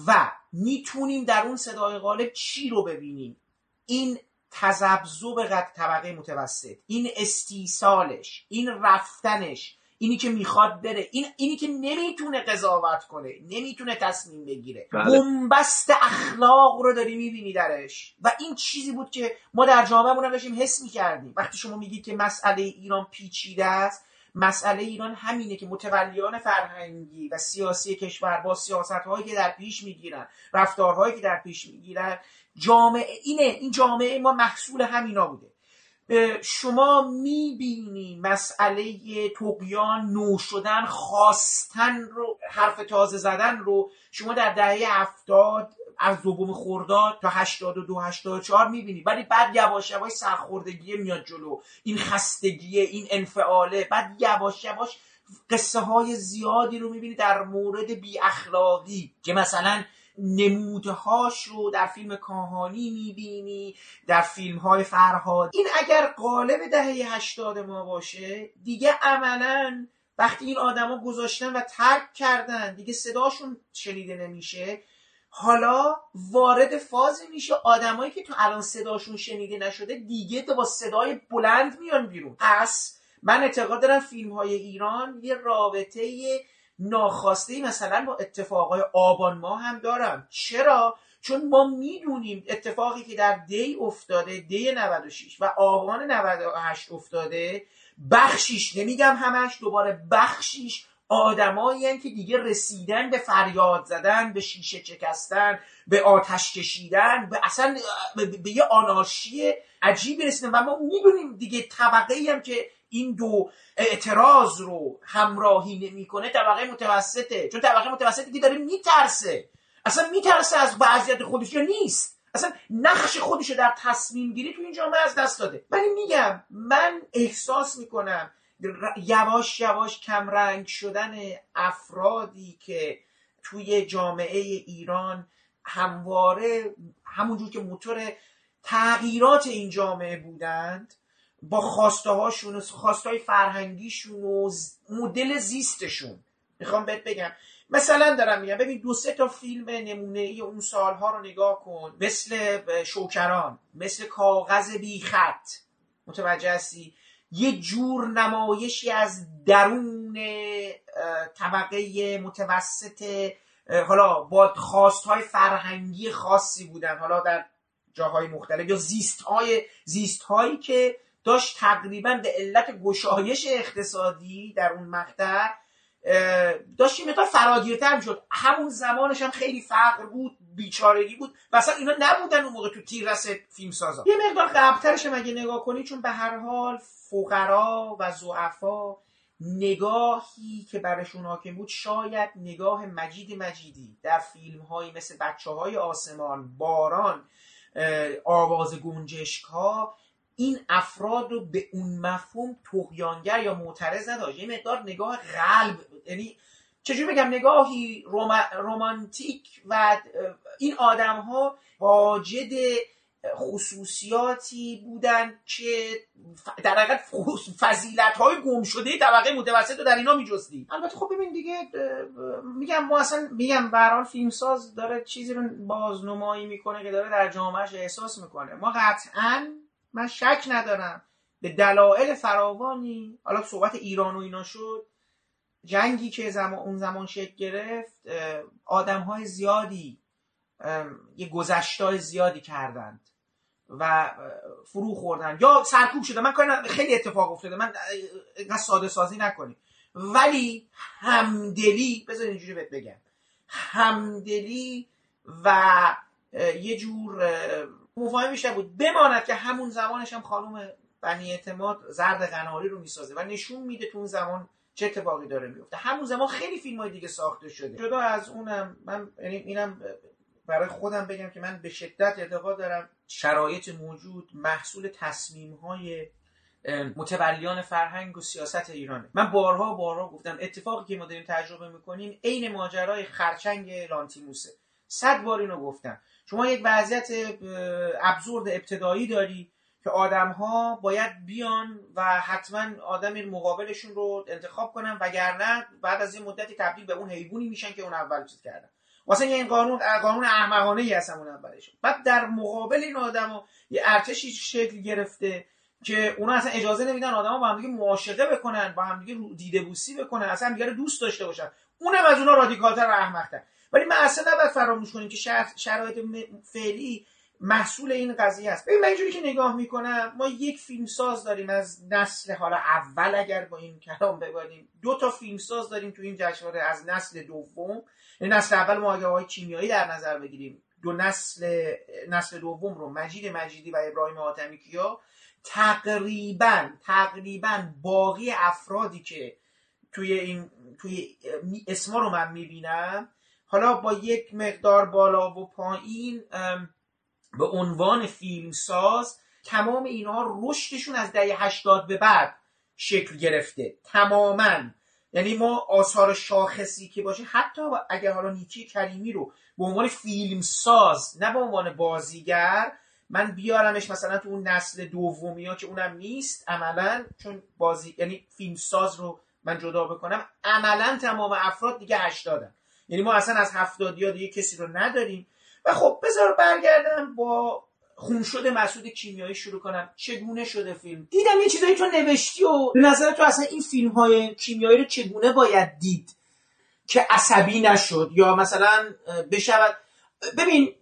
و میتونیم در اون صدای غالب چی رو ببینیم؟ این تذبذب طبقه متوسط، این استیصالش، این رفتنش، اینی که میخواد بره، اینی که نمیتونه قضاوت کنه، نمیتونه تصمیم بگیره، بنبست اخلاق رو داری میبینی درش. و این چیزی بود که ما در جامعهمون داشتیم حس میکردیم. وقتی شما میگید که مسئله ایران پیچیده است، مسئله ایران همینه که متولیان فرهنگی و سیاسی کشور با سیاست‌هایی که در پیش میگیرن، رفتارهایی که در پیش میگیرن، جامعه این جامعه ما محصول همینا بوده. شما میبینی مسئله طغیان، نو شدن، خواستن رو، حرف تازه زدن رو شما در دهه 70 از دوم خرداد تا 82-84 میبینی، ولی بعد یواش یواش سرخوردگی میاد جلو، این خستگی، این انفعاله، بعد یواش یواش قصه های زیادی رو میبینی در مورد بی اخلاقی که مثلا نمودهاش رو در فیلم کاهانی میبینی، در فیلم های فرهاد. این اگر قالب دهه 80 ما باشه دیگه عملاً وقتی این آدما گذاشتن و ترک کردن دیگه صداشون شنیده نمیشه، حالا وارد فاز میشه آدمایی که تو الان صداشون شنیده نشده دیگه تو با صدای بلند میان بیرون. پس من اعتقاد دارم فیلم های ایران یه رابطه ناخواسته مثلا با اتفاقای آبان ما هم دارم. چرا؟ چون ما میدونیم اتفاقی که در دی افتاده، دی 96 و آبان 98 افتاده، بخشیش، نمیگم همش، دوباره بخشیش آدمایی هستند که دیگه رسیدن به فریاد زدن، به شیشه چکستن، به آتش کشیدن، به اصلا به یه آنارشی عجیبی رسیدن. و ما میدونیم دیگه طبقه‌ای هم که این دو اعتراض رو همراهی نمی‌کنه طبقه متوسطه، چون طبقه متوسطی که داره میترسه، اصلا میترسه از وضعیت خودش، یا نیست اصلا نقش خودش رو در تصمیم گیری تو این جامعه از دست داده. ولی میگم من احساس میکنم یواش یواش کمرنگ شدن افرادی که توی جامعه ایران همواره همونجور که موتور تغییرات این جامعه بودند با خواسته هاشون و خواسته های فرهنگیشون و مدل زیستشون، میخوام بهت بگم مثلا دارم میگم ببین 2-3 تا فیلم نمونه ای اون سالها رو نگاه کن، مثل شوکران، مثل کاغذ بی خط، متوجه هستی؟ یه جور نمایشی از درون طبقه متوسط، حالا با خواستهای فرهنگی خاصی بودن، حالا در جاهای مختلف، یا زیستهایی که داشت تقریبا به علت گشایش اقتصادی در اون مقطع داشت این مقدار فراگیرتر میشد. همون زمانش هم خیلی فقر بود، بیچارگی بود و اصلا اینا نبودن اون موقع تو تیررس فیلمسازا. یه مقدار قبلترش هم اگه نگاه کنی، چون به هر حال فقرا و ضعفا نگاهی که برشون حاکم بود شاید نگاه مجیدی در فیلم‌های مثل بچه‌های آسمان، باران آواز گنجشک ها این افراد رو به اون مفهوم طغیانگر یا معترض نداشت. یه مقدار نگاه قلب، یعنی چجوری بگم، نگاهی رومانتیک و این آدم ها واجد خصوصیاتی بودن که در حقیقت فضیلت های گم شده طبقه متوسط رو در اینا میجستید. البته خب ببین دیگه، میگم ما اصلا میگم به هر حال فیلمساز داره چیزی رو بازنمایی میکنه که داره در جامعهش احساس میکنه. ما قطعاً، من شک ندارم، به دلایل فراوانی، حالا صحبت ایران و اینا شد، جنگی که اون زمان شکل گرفت، آدم‌های زیادی یه گذشتای زیادی کردند و فرو خوردن یا سرکوب شدن. من خیلی اتفاق افتاده، من ساده سازی نکنیم، ولی همدلی، بذار اینجوری بهت بگم، همدلی و یه جور مفاهمش نبود. بماند که همون زمانش هم خانم بنی اعتماد زرد قناری رو میسازه و نشون میده تو اون زمان چه اتفاقی داره میفته. همون زمان خیلی فیلم‌های دیگه ساخته شده. جدا از اونم من، یعنی اینم برای خودم بگم که من به شدت اعتقاد دارم شرایط موجود محصول تصمیم‌های متولیان فرهنگ و سیاست ایرانه. من بارها گفتم اتفاقی که ما داریم تجربه می‌کنیم عین ماجرای خرچنگ لانتیموسه. 100 بار اینو گفتم. شما یک وضعیت ابزورد ابتدایی داری که آدم‌ها باید بیان و حتما آدم مقابلشون رو انتخاب کنن، وگرنه بعد از این مدتی تبدیل به اون حیوانی میشن که اون اول چیز کردن. واسه این قانون احمقانه‌ای هست اون اولش. بعد در مقابل این آدم‌ها یه ارتشی شکل گرفته که اونا اصلا اجازه نمیدن آدم‌ها با هم دیگه معاشقه بکنن، با هم دیگه دیده‌بوسی بکنن، اصلا هم دیگه رو دوست داشته باشن. اونم از اونا رادیکال‌تر و احمق‌تر. ولی ما اصلا نباید فراموش کنیم که شرایط فعلی محصول این قضیه است. ببین من اینجوری که نگاه میکنم، ما یک فیلمساز داریم از نسل حالا اول، اگر با این کلام ببریم 2 تا فیلمساز داریم تو این جشنواره از نسل دوم. نسل اول ما اگه آقای کیمیایی در نظر بگیریم، 2 نسل دوم رو مجید مجیدی و ابراهیم حاتمی کیا تقریبا باقی افرادی که توی اسما رو من میبینم، حالا با یک مقدار بالا و پایین به عنوان فیلمساز، تمام اینها رشدشون از دهه 80 به بعد شکل گرفته تماما. یعنی ما آثار شاخصی که باشه، حتی اگر حالا نیکی کریمی رو به عنوان فیلمساز نه به عنوان بازیگر من بیارمش مثلا تو اون نسل دومیا که اونم نیست عملا، چون یعنی فیلمساز رو من جدا بکنم، عملا تمام افراد دیگه 80 یعنی ما اصلا از 70 دیگه کسی رو نداریم. و خب بذار برگردم با خون شد مسعود کیمیایی شروع کنم. چگونه شده فیلم؟ دیدم یه چیزایی تو نوشتی و نظر تو اصلا این فیلم‌های کیمیایی رو چگونه باید دید که عصبی نشد یا مثلا بشود. ببین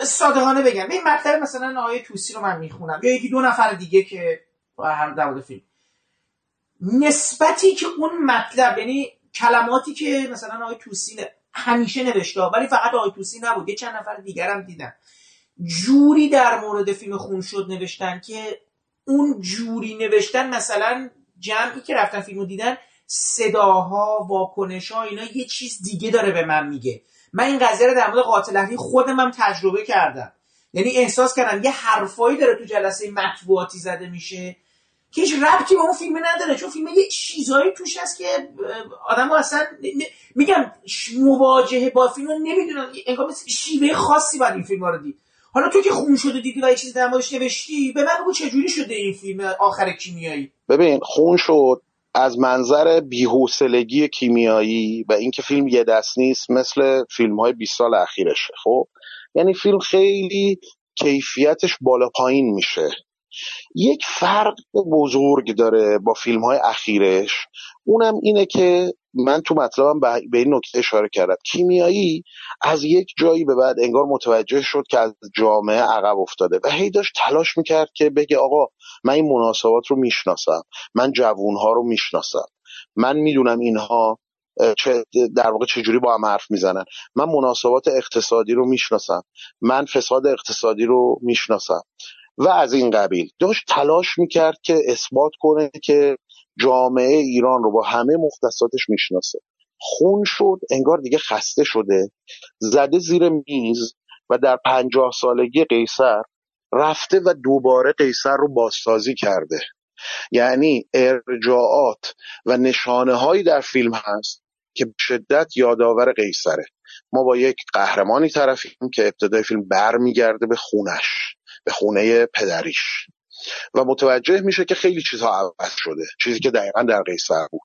سادهانه بگم، این مطلب مثلا آیه توسی رو من میخونم یا یکی 2 نفر دیگه که هر در مورد فیلم نسبتی که اون مطلب، یعنی کلماتی که مثلا آیه توسی همیشه نوشته، ولی فقط آیتوسی نبود، یه چند نفر دیگر هم دیدم جوری در مورد فیلم خون شد نوشتن که اون جوری نوشتن، مثلا جمعی که رفتن فیلمو دیدن، صداها، واکنشها، اینا یه چیز دیگه داره به من میگه. من این قضیه رو در مورد قاتل اهلی خودم هم تجربه کردم، یعنی احساس کردم یه حرفایی داره تو جلسه مطبوعاتی زده میشه که هیچ ربطی به اون فیلم نداره، چون فیلم یه چیزایی توش هست که آدم‌ها اصلا میگم مواجهه با فیلم رو نمیدونن، انگار مثل شیوه خاصی باید این فیلم‌ها رو دید. حالا تو که خون شد دیدی و یه چیز در موردش نوشتی، به من بگو چجوری شده این فیلم آخر کیمیایی؟ ببین خون شد از منظر بی‌حوصلگی کیمیایی و اینکه فیلم یه دست نیست مثل فیلم‌های 20 سال اخیرشه. خب یعنی فیلم خیلی کیفیتش بالا پایین میشه. یک فرق بزرگ داره با فیلم‌های اخیرش، اونم اینه که من تو مطلبم به این نکته اشاره کردم، کیمیایی از یک جایی به بعد انگار متوجه شد که از جامعه عقب افتاده و هی داشت تلاش میکرد که بگه آقا من این مناسبات رو میشناسم، من جوونها رو میشناسم، من میدونم اینها در واقع چجوری با هم حرف میزنن، من مناسبات اقتصادی رو میشناسم، من فساد اقتصادی رو میشناسم و از این قبیل. داشت تلاش میکرد که اثبات کنه که جامعه ایران رو با همه مختصاتش میشناسه. خون شد انگار دیگه خسته شده، زده زیر میز و در 50 سالگی قیصر رفته و دوباره قیصر رو بازسازی کرده. یعنی ارجاعات و نشانه هایی در فیلم هست که شدت یادآور قیصره. ما با یک قهرمانی طرفیم که ابتدای فیلم برمیگرده به خونش، به خونه پدریش و متوجه میشه که خیلی چیزها عوض شده، چیزی که دقیقا در قیصر بود.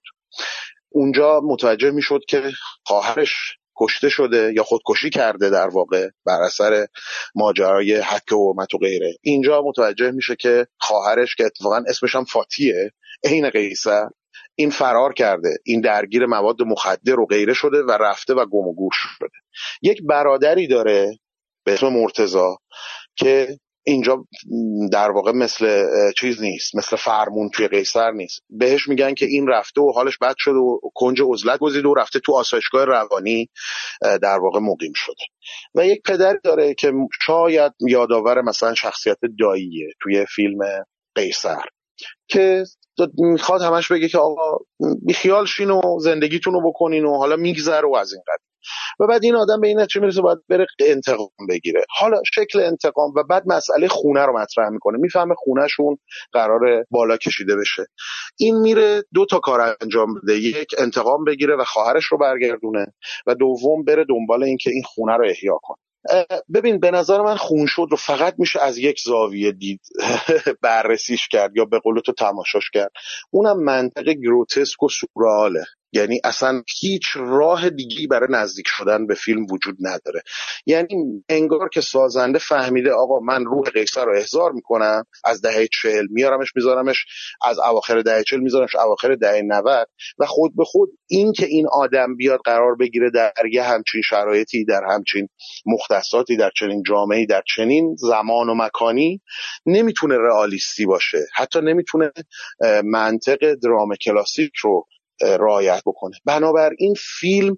اونجا متوجه میشد که خواهرش کشته شده یا خودکشی کرده در واقع بر اثر ماجرای حک و مت و غیره. اینجا متوجه میشه که خواهرش که اتفاقا اسمش هم فاتیه، عین قیصر، این فرار کرده، این درگیر مواد مخدر و غیره شده و رفته و گم و گور شده. یک برادری داره به اسم مرتضی که اینجا در واقع مثل چیز نیست، مثل فرمون توی قیصر نیست. بهش میگن که این رفته و حالش بد شده و کنج عزلت گزیده و رفته تو آسایشگاه روانی در واقع مقیم شده. و یک پدر داره که شاید یادآور مثلا شخصیت داییه توی فیلم قیصر که میخواد همش بگه که آقا بیخیال شین و زندگیتون رو بکنین و حالا میگذره و از این قضیه. و بعد این آدم به این نتیجه میرسه باید بره انتقام بگیره. حالا شکل انتقام و بعد مسئله خونه رو مطرح میکنه. میفهمه خونهشون قراره بالا کشیده بشه. این میره دو تا کار انجام بده، یک انتقام بگیره و خواهرش رو برگردونه و دوم بره دنبال این که این خونه رو احیا کنه. ببین به نظر من خون شد رو فقط میشه از یک زاویه دید بررسیش کرد یا به قول تو تماشاش کرد، اونم منطقه گروتسک و سورئاله. یعنی اصلا هیچ راه دیگی برای نزدیک شدن به فیلم وجود نداره. یعنی انگار که سازنده فهمیده آقا من روح قیصر رو احضار میکنم، از دهه 40 میارمش میذارمش از اواخر دهه 40 میذارمش اواخر دهه 90 و خود به خود این که این آدم بیاد قرار بگیره در یه همچین شرایطی، در همچین مختصاتی، در چنین جامعه‌ای، در چنین زمان و مکانی نمیتونه رئالیستی باشه، حتی نمیتونه منطق درام کلاسیک رو رعایت بکنه. بنابراین فیلم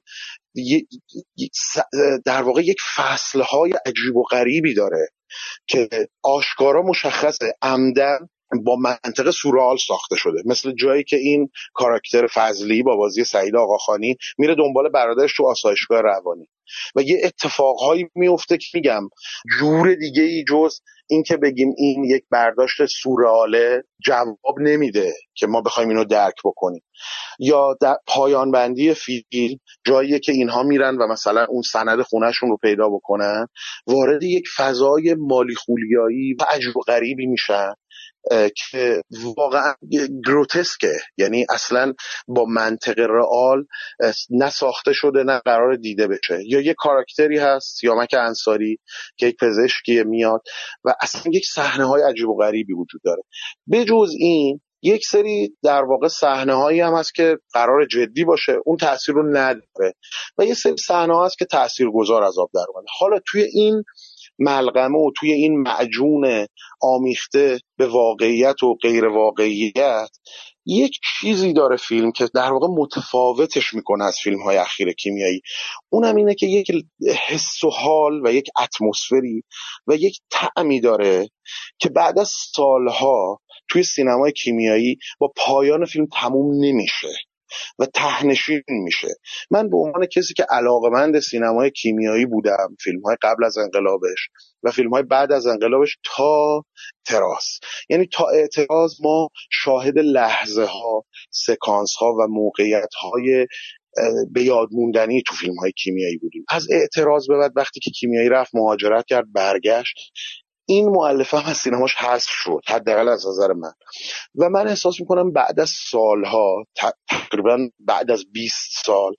در واقع یک فصلهای عجیب و غریبی داره که آشکارا مشخصه عمدن با منطقه سورئال ساخته شده، مثل جایی که این کاراکتر فضلی با بازی سعید آقاخانی میره دنبال برادرش تو آسایشگاه روانی و یه اتفاقهایی میفته که میگم جور دیگه ای جز این که بگیم این یک برداشت سورئاله جواب نمیده که ما بخوایم اینو درک بکنیم. یا در پایان بندی فیلم جاییه که اینها میرن و مثلا اون سند خونهشون رو پیدا بکنن، وارد یک فضای مالی خولیایی و عجب و غریبی میشن که واقعا گروتسکه. یعنی اصلا با منطق رئال نه ساخته شده نه قرار دیده بشه. یا یک کاراکتری هست یا مک انصاری که یک پزشکی میاد و اصلا یک صحنه های عجیب و غریبی وجود داره. به جز این یک سری در واقع صحنه هایی هم هست که قرار جدی باشه، اون تأثیر رو نداره و یه سری صحنه ها هست که تاثیرگذار از آب در اومده. حالا توی این ملغمه و توی این معجون آمیخته به واقعیت و غیر واقعیت یک چیزی داره فیلم که در واقع متفاوتش میکنه از فیلم‌های اخیر کیمیایی. اونم اینه که یک حس و حال و یک اتمسفری و یک طعمی داره که بعد از سالها توی سینمای کیمیایی با پایان فیلم تموم نمیشه و ته‌نشین میشه. من به عنوان کسی که علاقه‌مند سینمای کیمیایی بودم، فیلم‌های قبل از انقلابش و فیلم‌های بعد از انقلابش تا اعتراض، یعنی تا اعتراض ما شاهد لحظه‌ها، سکانس‌ها و موقعیت‌های به یاد موندنی تو فیلم‌های کیمیایی بودیم. از اعتراض به بعد وقتی که کیمیایی رفت مهاجرت کرد برگشت، این مؤلفه هم از سینماش حذف شد، حداقل از نظر من. و من احساس میکنم بعد از سالها، تقریبا بعد از 20 سال،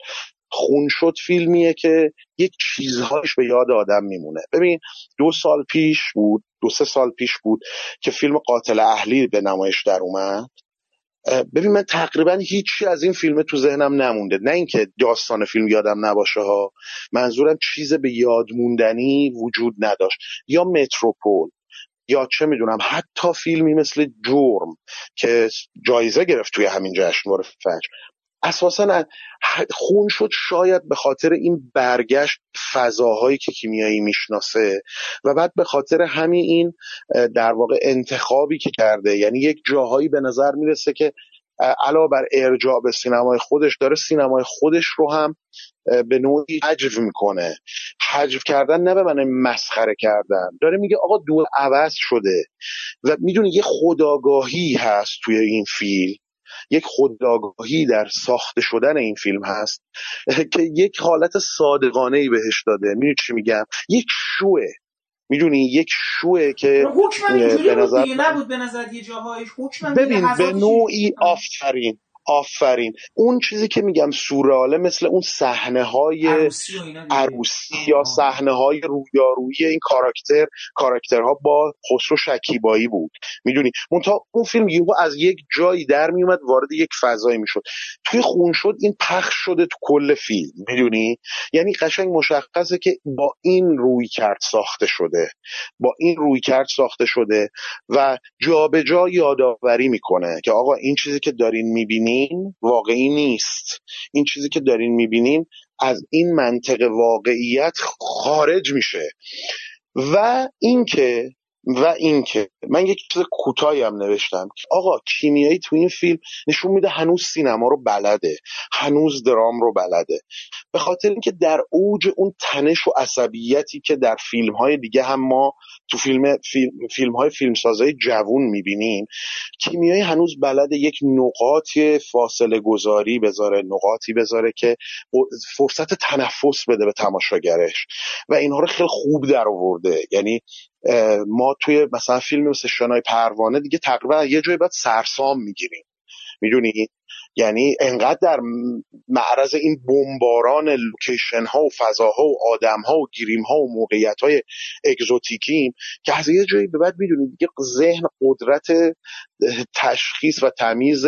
خون شد فیلمیه که یک چیزهایش به یاد آدم میمونه. ببین 2-3 سال پیش بود که فیلم قاتل اهلی به نمایش در اومد. ببین من تقریبا هیچی از این فیلم تو ذهنم نمونده، نه اینکه داستان فیلم یادم نباشه ها، منظورم چیز به یاد موندنی وجود نداشت. یا متروپول، یا چه میدونم حتی فیلمی مثل جرم که جایزه گرفت توی همین جشنواره فجر. اساسا خون شد شاید به خاطر این برگشت فضاهایی که کیمیایی میشناسه و بعد به خاطر همین این در واقع انتخابی که کرده، یعنی یک جاهایی به نظر میرسه که علاوه بر ارجاع به سینمای خودش داره سینمای خودش رو هم به نوعی عجو میکنه. هجو کردن نه به معنی مسخره کردن، داره میگه آقا دو عوض شده و میدونی یه خودآگاهی هست توی این فیلم، یک خودآگاهی در ساخته شدن این فیلم هست که یک حالت صادقانه‌ای بهش داده. میدونی چی میگم؟ یک شوه، میدونی یک شوه که حکم اینجوری نظر... نبود به نظر یه جاهایش حکم ببین به نوعی آفرین آفرین اون چیزی که میگم سورئاله، مثل اون صحنه های عروسی یا صحنه های رویارویی این کاراکترها با خسرو شکیبایی بود، میدونی منتها اون فیلم یهو از یک جایی در میومد وارد یک فضایی میشد. توی خون شد این پخش شده تو کل فیلم، میدونی یعنی قشنگ مشخصه که با این رویکرد ساخته شده، با این رویکرد ساخته شده و جابجا یادآوری میکنه که آقا این چیزی که دارین میبینی واقعی نیست، این چیزی که دارین میبینین از این منطقه واقعیت خارج میشه. و اینکه من یک چیز کوتاهی هم نوشتم که آقا کیمیایی تو این فیلم نشون میده هنوز سینما رو بلده، هنوز درام رو بلده، به خاطر اینکه در اوج اون تنش و عصبیتی که در فیلم‌های دیگه هم ما تو فیلم‌های فیلمسازای جوون می‌بینیم، کیمیایی هنوز بلده یک نقاط فاصله گذاری بذاره، نقاطی بذاره که فرصت تنفس بده به تماشاگرش و اینها رو خیلی خوب درآورده. یعنی ما توی مثلا فیلم مثل شنای پروانه دیگه تقریبا یه جایی بعد سرسام میگیریم، میدونی یعنی انقدر در معرض این بمباران لوکیشن ها و فضاها و آدم ها و گریم ها و موقعیت های اگزوتیکیم که از یه جایی به بعد میدونی دیگه ذهن قدرت تشخیص و تمیز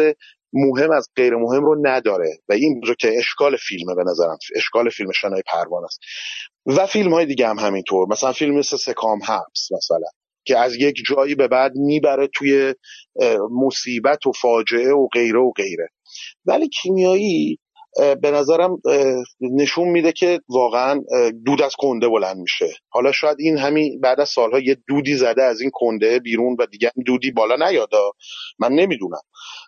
مهم از غیر مهم رو نداره و این رو که اشکال فیلمه، به نظرم اشکال فیلم شنای پروانه است. و فیلم های دیگه هم همینطور، مثلا فیلم مثل سکام حبس مثلا که از یک جایی به بعد میبره توی مصیبت و فاجعه و غیره و غیره. ولی کیمیایی به نظرم نشون میده که واقعا دود از کنده بلند میشه. حالا شاید این همین بعد از سالها یه دودی زده از این کنده بیرون و دیگه دودی بالا نیادا، من نمیدونم،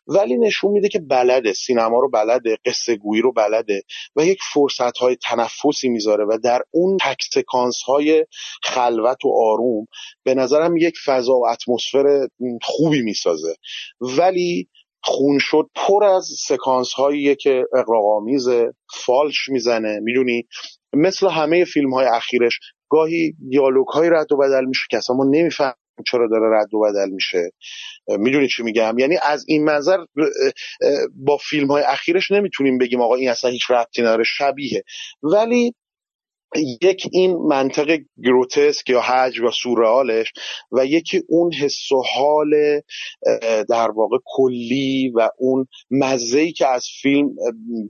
ولی نشون میده که بلده، سینما رو بلده، قصه گویی رو بلده و یک فرصت های تنفسی میذاره و در اون تک سکانس های خلوت و آروم به نظرم یک فضا و اتمسفر خوبی میسازه. ولی خون شد پر از سکانس هاییه که اغراق‌آمیزه، فالش میزنه، میدونی مثل همه فیلم های اخیرش گاهی دیالوگ های رد و بدل میشه که اصلا ما نمیفهمیم چرا داره رد و بدل میشه، میدونی چی میگم؟ یعنی از این منظر با فیلم های اخیرش نمیتونیم بگیم آقا این اصلا هیچ ربطی نداره، شبیه، ولی یک این منطق گروتسک یا هج و سورئالش و یکی اون حس و حال در واقع کلی و اون مزه‌ای که از فیلم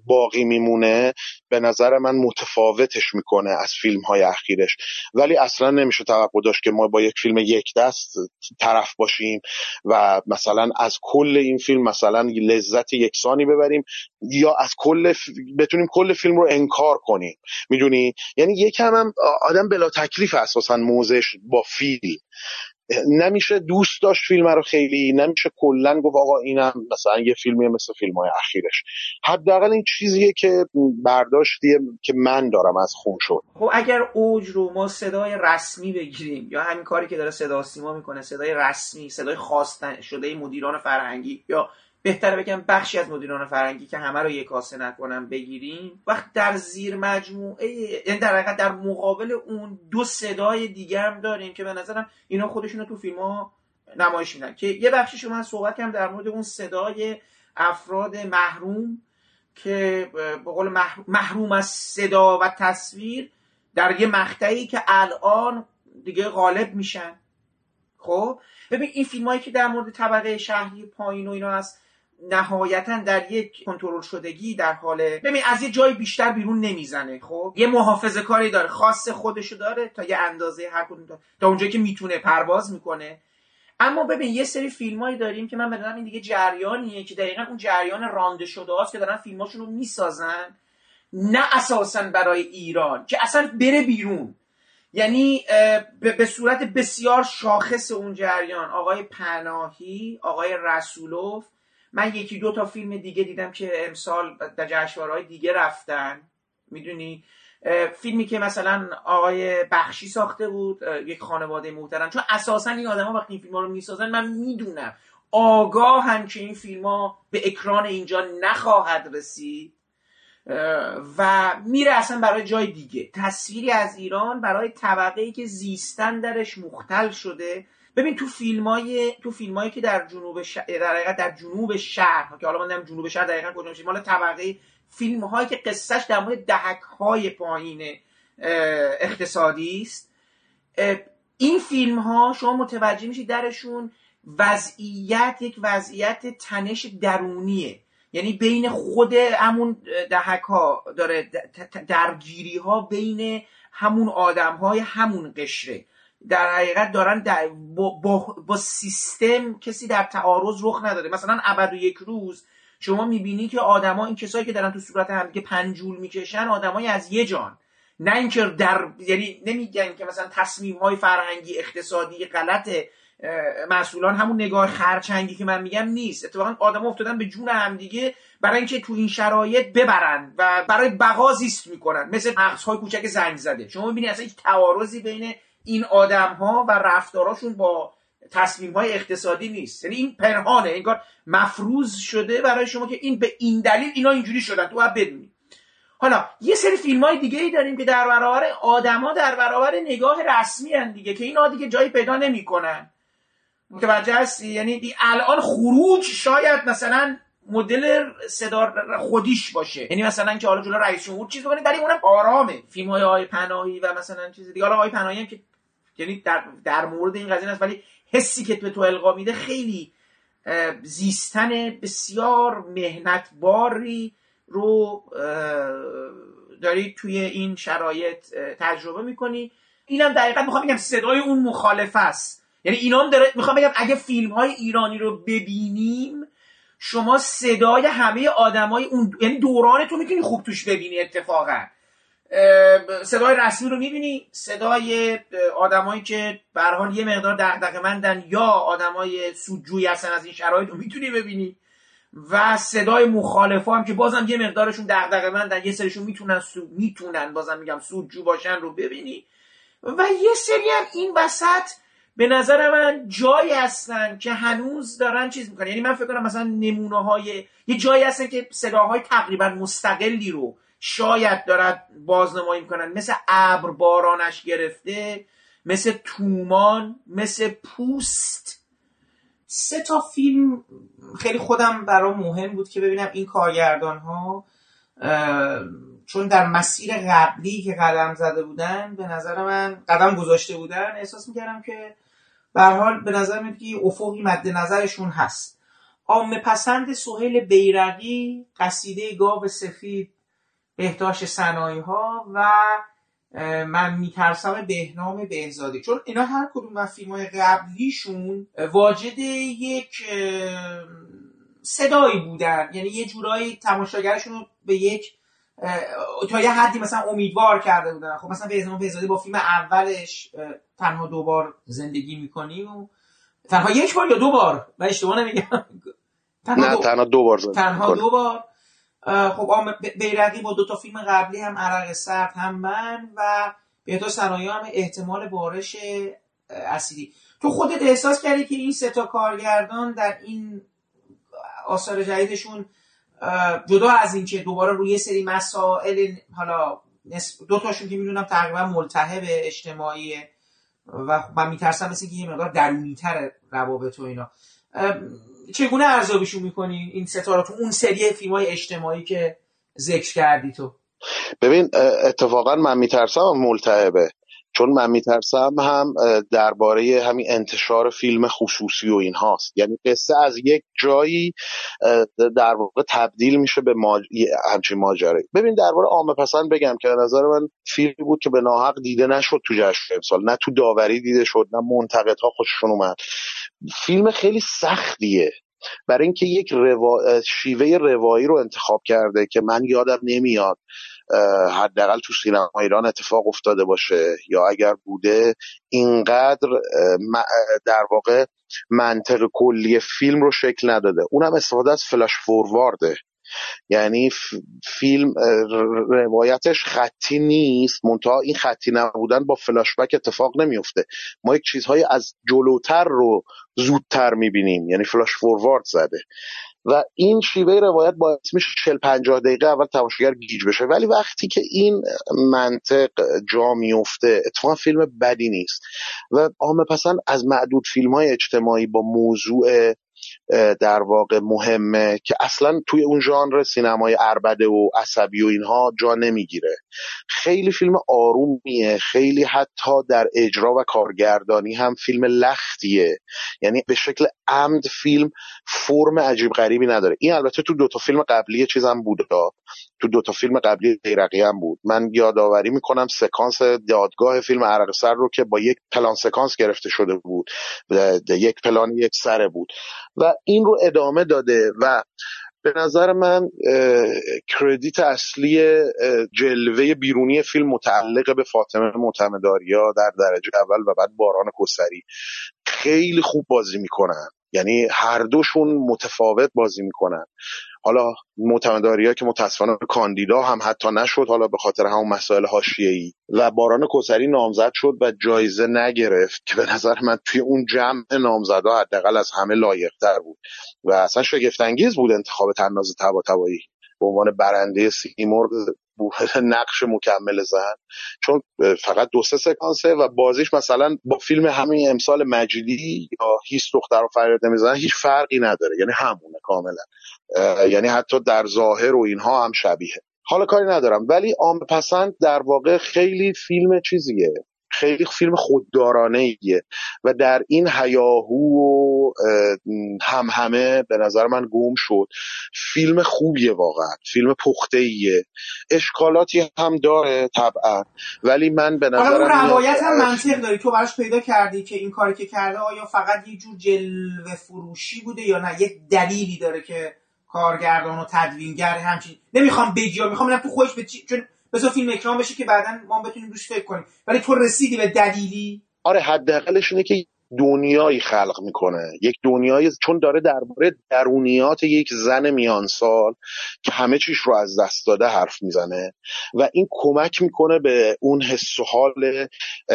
باقی میمونه به نظر من متفاوتش میکنه از فیلم‌های اخیرش. ولی اصلا نمیشه توقع داشت که ما با یک فیلم یک دست طرف باشیم و مثلا از کل این فیلم مثلا لذت یکسانی ببریم یا از کل بتونیم کل فیلم رو انکار کنیم، میدونی یعنی یکم هم آدم بلا تکلیف اساسا موزش با فیلم، نمیشه دوست داشت فیلم رو خیلی، نمیشه کلا گفت آقا اینم مثلا یه فیلمیه مثل فیلم‌های اخیرش. حداقل این چیزیه که برداشتیه که من دارم از خون شد. خب اگر اوج رو ما صدای رسمی بگیریم یا همین کاری که داره صدا سیما میکنه، صدای رسمی، صدای خواستن شده مدیران فرهنگی یا بهتر بگم بخشی از مدیران فرهنگی که همه رو یک کاسه نکنم بگیریم، وقت در زیر مجموعه یعنی در حقیقت در مقابل اون دو صدای دیگه هم داریم که به نظرم اینا خودشون رو تو فیلم‌ها نمایش میدن که یه بخشی شما صحبت کردم در مورد اون صدای افراد محروم که به قول محروم از صدا و تصویر در یه مقطعی که الان دیگه غالب میشن. خب ببین این فیلمایی که در مورد طبقه شهری پایین و اینا هست نهایتا در یک کنترل شدگی در حال ببین از یه جای بیشتر بیرون نمیزنه، خب یه محافظه کاری داره، خاص خودشو داره تا یه اندازه، هر کدوم تا اونجایی که میتونه پرواز میکنه. اما ببین یه سری فیلمایی داریم که من به نظرم این دیگه جریانیه که دقیقاً اون جریان رانده شده است که دارن فیلماشون رو میسازن نه اساساً برای ایران که اصلا بره بیرون، یعنی به صورت بسیار شاخص اون جریان آقای پناهی، آقای رسولوف، من یکی دو تا فیلم دیگه دیدم که امسال در جشنواره‌های دیگه رفتن میدونی فیلمی که مثلا آقای بخشی ساخته بود، یک خانواده محترم، چون اساسا این آدما وقتی این فیلم‌ها رو میسازن من میدونم آگاهن که این فیلم‌ها به اکران اینجا نخواهد رسید و میره اصلا برای جای دیگه، تصویری از ایران برای طبقه‌ای که زیستن درش مختل شده. ببین تو فیلمایی که در جنوب شهر که حالا من نمیدونم جنوب شهر دقیقاً کجا میشه، مال طبقه فیلم‌هایی که قصهش در مورد دهک‌های پایین اقتصادی است، این فیلم‌ها شما متوجه میشید درشون یک وضعیت تنش درونیه، یعنی بین خود همون دهک‌ها داره، درگیری‌ها بین همون آدم‌های همون قشره، در حقیقت دارن با سیستم کسی در تعارض رخ نداره. مثلا ابد و یک روز شما میبینی که آدما، این کسایی که دارن تو صورت هم دیگه پنجول میکشن، آدمای از یه جان، نه اینکه یعنی نمیگن که مثلا تصمیم‌های فرهنگی اقتصادی غلط مسئولان، همون نگاه خرچنگی که من میگم نیست، اتفاقا آدما افتادن به جون هم دیگه برای اینکه تو این شرایط ببرن و برای بقا زیست میکنن، مثل مغزهای کوچک زنگ زده. شما میبینی اصلا هیچ تعارضی بین این آدم‌ها و رفتاراشون با تصمیم‌های اقتصادی نیست، یعنی این پنهانه، انگار مفروض شده برای شما که این به این دلیل اینا اینجوری شدن، تو باید بدونی. حالا یه سری فیلم‌های دیگه‌ای داریم که در برابر آدم‌ها، در برابر نگاه رسمی ان دیگه، که اینا دیگه جایی پیدا نمی‌کنن. متوجه هستی؟ یعنی الان خروج شاید مثلا مدل صدا خودیش باشه، یعنی مثلا که حالا جلوی رئیس جمهور چیز بکنه، ولی اونم آرامه. فیلم‌های آقای پناهی و مثلا چیز دیگه، حالا آقای پناهی هم که یعنی در مورد این قضیه است، ولی حسی که به تو القا میده خیلی زیستن بسیار مهنتباری رو داری توی این شرایط تجربه میکنی. اینم دقیقاً میخوام بگم صدای اون مخالفه است، یعنی اینام داره میخوام بگم اگه فیلم‌های ایرانی رو ببینیم، شما صدای همه آدمای اون یعنی دوران تو میتونی خوب توش ببینی. اتفاقا صدای رسمی رو میبینی، صدای آدمایی که به هر حال یه مقدار دغدغه‌مندن یا آدمای سودجویی هستن از این شرایط رو میتونی ببینی، و صدای مخالفا هم که بازم یه مقدارشون دغدغه‌مندن، یه سریشون میتونن بازم میگم سودجو باشن رو ببینی، و یه سری هم این وسط به نظر من جایی هستن که هنوز دارن چیز میکنن، یعنی من فکر کنم مثلا نمونه های یه جایی هستن که صداهای تقریبا مستقلی رو شاید دارد بازنمایی میکنن، مثل ابر بارانش گرفته، مثل تومان، مثل پوست. سه تا فیلم خیلی خودم برام مهم بود که ببینم این کارگردان ها، چون در مسیر قبلی که قدم زده بودن به نظر من قدم گذاشته بودن، احساس میکردم که به هر حال به نظر میاد که افقی مد نظرشون هست. عامه پسند سهیل بیرقی، قصیده گاو سفید، بهداشت صنایع‌ها و من میترسم بهنام بهزادی، چون اینا هر کدوم از فیلم‌های قبلیشون واجد یک صدایی بودن، یعنی یه جورایی تماشاگرشون رو به یک تا یه حدی مثلا امیدوار کرده بودن. خب مثلا بهنام بهزادی با فیلم اولش تنها دوبار زندگی می‌کنی و تنها یک بار یا دو بار، من اشتباه نمیگم، تنها دو بار. خب بیرقی با دو تا فیلم قبلی، هم عرق سرد هم من و به تا صنایع، هم احتمال بارش اسیدی. تو خودت احساس کردی که این سه تا کارگردان در این آثار جدیدشون جدا از این که دوباره روی سری مسائل، حالا دو تاشون که میدونم تقریبا ملتهب اجتماعیه و من میترسم مثل که یه مقدار درونی‌تر روابط و اینا، چگونه ارزیابیشون میکنی این ستاره تو اون سری فیلم‌های اجتماعی که ذکر کردی تو؟ ببین اتفاقا من میترسم ملتهبه، چون من میترسم هم درباره همین انتشار فیلم خصوصی و اینهاست، یعنی قصه از یک جایی در واقع تبدیل میشه به همچین ماجرایی. ببین درباره عامه پسند بگم که نظر من فیلم بود که به ناحق دیده نشد تو جشنواره امسال، نه تو داوری دیده شد، نه منتقدها خوششون اومد. فیلم خیلی سختیه برای اینکه یک شیوه روایی رو انتخاب کرده که من یادم نمیاد حداقل تو سینما ایران اتفاق افتاده باشه، یا اگر بوده اینقدر در واقع منطق کلی فیلم رو شکل نداده. اونم استفاده از فلش فوروارده، یعنی فیلم روایتش خطی نیست، منتها این خطی نبودن با فلاشبک اتفاق نمیفته. ما یک چیزهای از جلوتر رو زودتر میبینیم، یعنی فلاش فوروارد زده و این شیوه روایت باعث میشه 40-50 دقیقه اول تماشاگر گیج بشه، ولی وقتی که این منطق جا میفته اتفاقا فیلم بدی نیست و عامه پسند از معدود فیلم‌های اجتماعی با موضوع در واقع مهمه که اصلا توی اون ژانر سینمای عربده و عصبی و اینها جا نمیگیره. خیلی فیلم آرومیه، خیلی حتی در اجرا و کارگردانی هم فیلم لختیه، یعنی به شکل عمد فیلم فرم عجیب غریبی نداره. این البته تو دوتا فیلم قبلی چیزم بود، تو دوتا فیلم قبلی بیرقی هم بود. من یادآوری میکنم سکانس دادگاه فیلم عرق سر رو که با یک پلان سکانس گرفته شده بود، یک پلان یک سره بود و این رو ادامه داده و به نظر من کردیت اصلی جلوه بیرونی فیلم متعلق به فاطمه معتمدآریا در درجه اول و بعد باران کسری. خیلی خوب بازی میکنن، یعنی هر دوشون متفاوت بازی میکنن. حالا معتمدآریا که متاسفانه کاندیدا هم حتی نشد، حالا به خاطر همون مسائل حاشیه‌ای، و باران کسری نامزد شد و جایزه نگرفت که به نظر من توی اون جمع نامزدها حداقل از همه لایق‌تر بود و اصلا شگفت‌انگیز بود انتخاب طناز طباطبایی به عنوان برنده سیمرغ نقش مکمل زن، چون فقط 2-3 سکانسه و بازیش مثلا با فیلم همین امسال مجیدی یا هیچ دختر رو فریاد نمیزنن هیچ فرقی نداره، یعنی همونه کاملا، یعنی حتی در ظاهر و اینها هم شبیهه. حالا کاری ندارم، ولی عامه پسند در واقع خیلی فیلم چیزیه، خیلی فیلم خوددارانه‌ایه و در این هیاهو و همهمه به نظر من گم شد. فیلم خوبیه واقعا، فیلم پخته‌ایه، اشکالاتی هم داره طبعا، ولی من به نظر من روایت هم منطق داری. تو براش پیدا کردی که این کاری که کرده آیا فقط یه جور جلوه فروشی بوده یا نه یک دلیلی داره که کارگردان و تدوینگر همچین نمیخوام بگم، میخوام ببینم تو خودش به چی، چون بسو فیلم اکرام بشه که بعدن ما بتونیم روش فکر کنیم. ولی تو رسیدی به دلیلی؟ آره، حداقلش اینه که دنیایی خلق میکنه، یک دنیایی، چون داره درباره درونیات یک زن میانسال که همه چیش رو از دست داده حرف میزنه و این کمک میکنه به اون حس و حال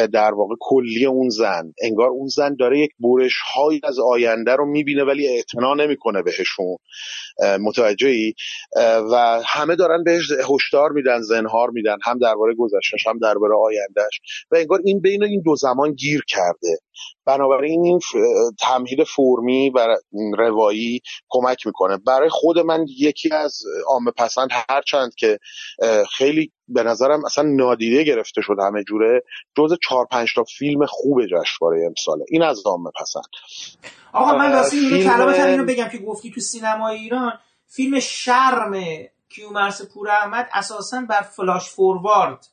در واقع کلی اون زن. انگار اون زن داره یک برش های از آینده رو میبینه ولی اعتنا نمیکنه بهشون، متوجهی؟ و همه دارن بهش هشدار میدن، زنهار میدن، هم درباره گذشتهش هم درباره آیندهش و انگار این بین این دو زمان گیر کرده. بنابراین این تمهید فرمی و روایی کمک میکنه. برای خود من یکی از عامه پسند، هرچند که خیلی به نظرم اصلا نادیده گرفته شد همه جوره، جز 4-5 تا فیلم خوب جشنواره امساله. این از عامه پسند. آقا من راستی اینو کلامت هم اینو بگم که گفتی تو سینمای ایران فیلم شرم کیومرث پوراحمد اساسا بر فلاش فوروارد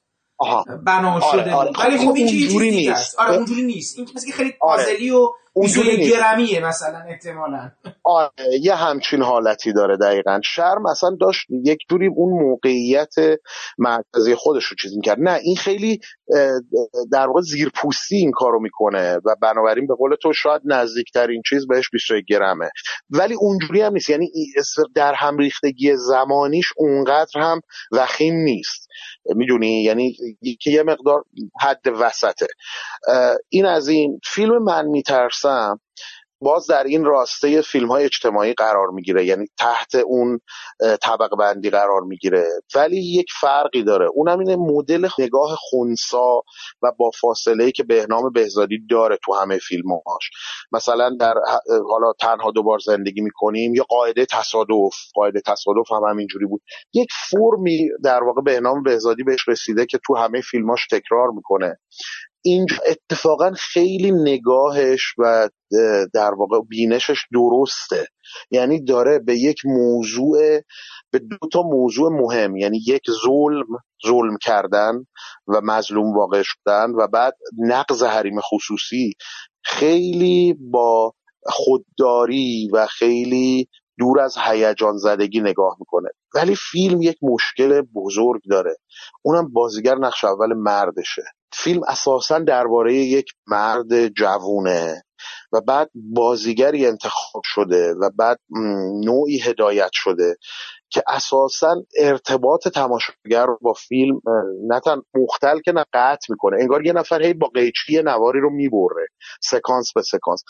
بنا شده، ولی خب این جوری نیست. آره اونجوری نیست، این که مثلا خیلی پازلی و اونجوری گرمیه مثلا احتمالاً. آره یه همچین حالتی داره دقیقاً. شرم اصلا داشت یک جوری اون موقعیت مرکزی خودش رو چیز می‌کرد، نه این خیلی در واقع زیرپوستی این کارو میکنه و بنابراین به قول تو شاید نزدیکترین چیز بهش 21 گرمه، ولی اونجوری هم نیست، یعنی در هم ریختگی زمانیش اونقدر هم وخیم نیست، میدونی، یعنی که یه مقدار حد وسطه. این از این. فیلم من میترسم باز در این راسته فیلم‌های اجتماعی قرار میگیره، یعنی تحت اون طبقه بندی قرار میگیره، ولی یک فرقی داره، اونم اینه مدل نگاه خنثا و با فاصله‌ای که بهنام بهزادی داره تو همه فیلم‌هاش. مثلا در حالا تنها دوبار زندگی می‌کنیم یا قاعده تصادف هم همینجوری بود، یک فرمی در واقع بهنام بهزادی بهش رسیده که تو همه فیلم‌هاش تکرار می‌کنه. این اتفاقا خیلی نگاهش و در واقع بینشش درسته، یعنی داره به یک موضوع، به دو تا موضوع مهم، یعنی یک ظلم کردن و مظلوم واقع شدن و بعد نقض حریم خصوصی، خیلی با خودداری و خیلی دور از هیجان زدگی نگاه میکنه. ولی فیلم یک مشکل بزرگ داره، اونم بازیگر نقش اول مردشه. فیلم اساساً درباره یک مرد جوونه و بعد بازیگری انتخاب شده و بعد نوعی هدایت شده که اساساً ارتباط تماشاگر با فیلم نه تنها مختل که نه قطع میکنه، انگار یه نفر هی با قیچی نواری رو میبره سکانس به سکانس.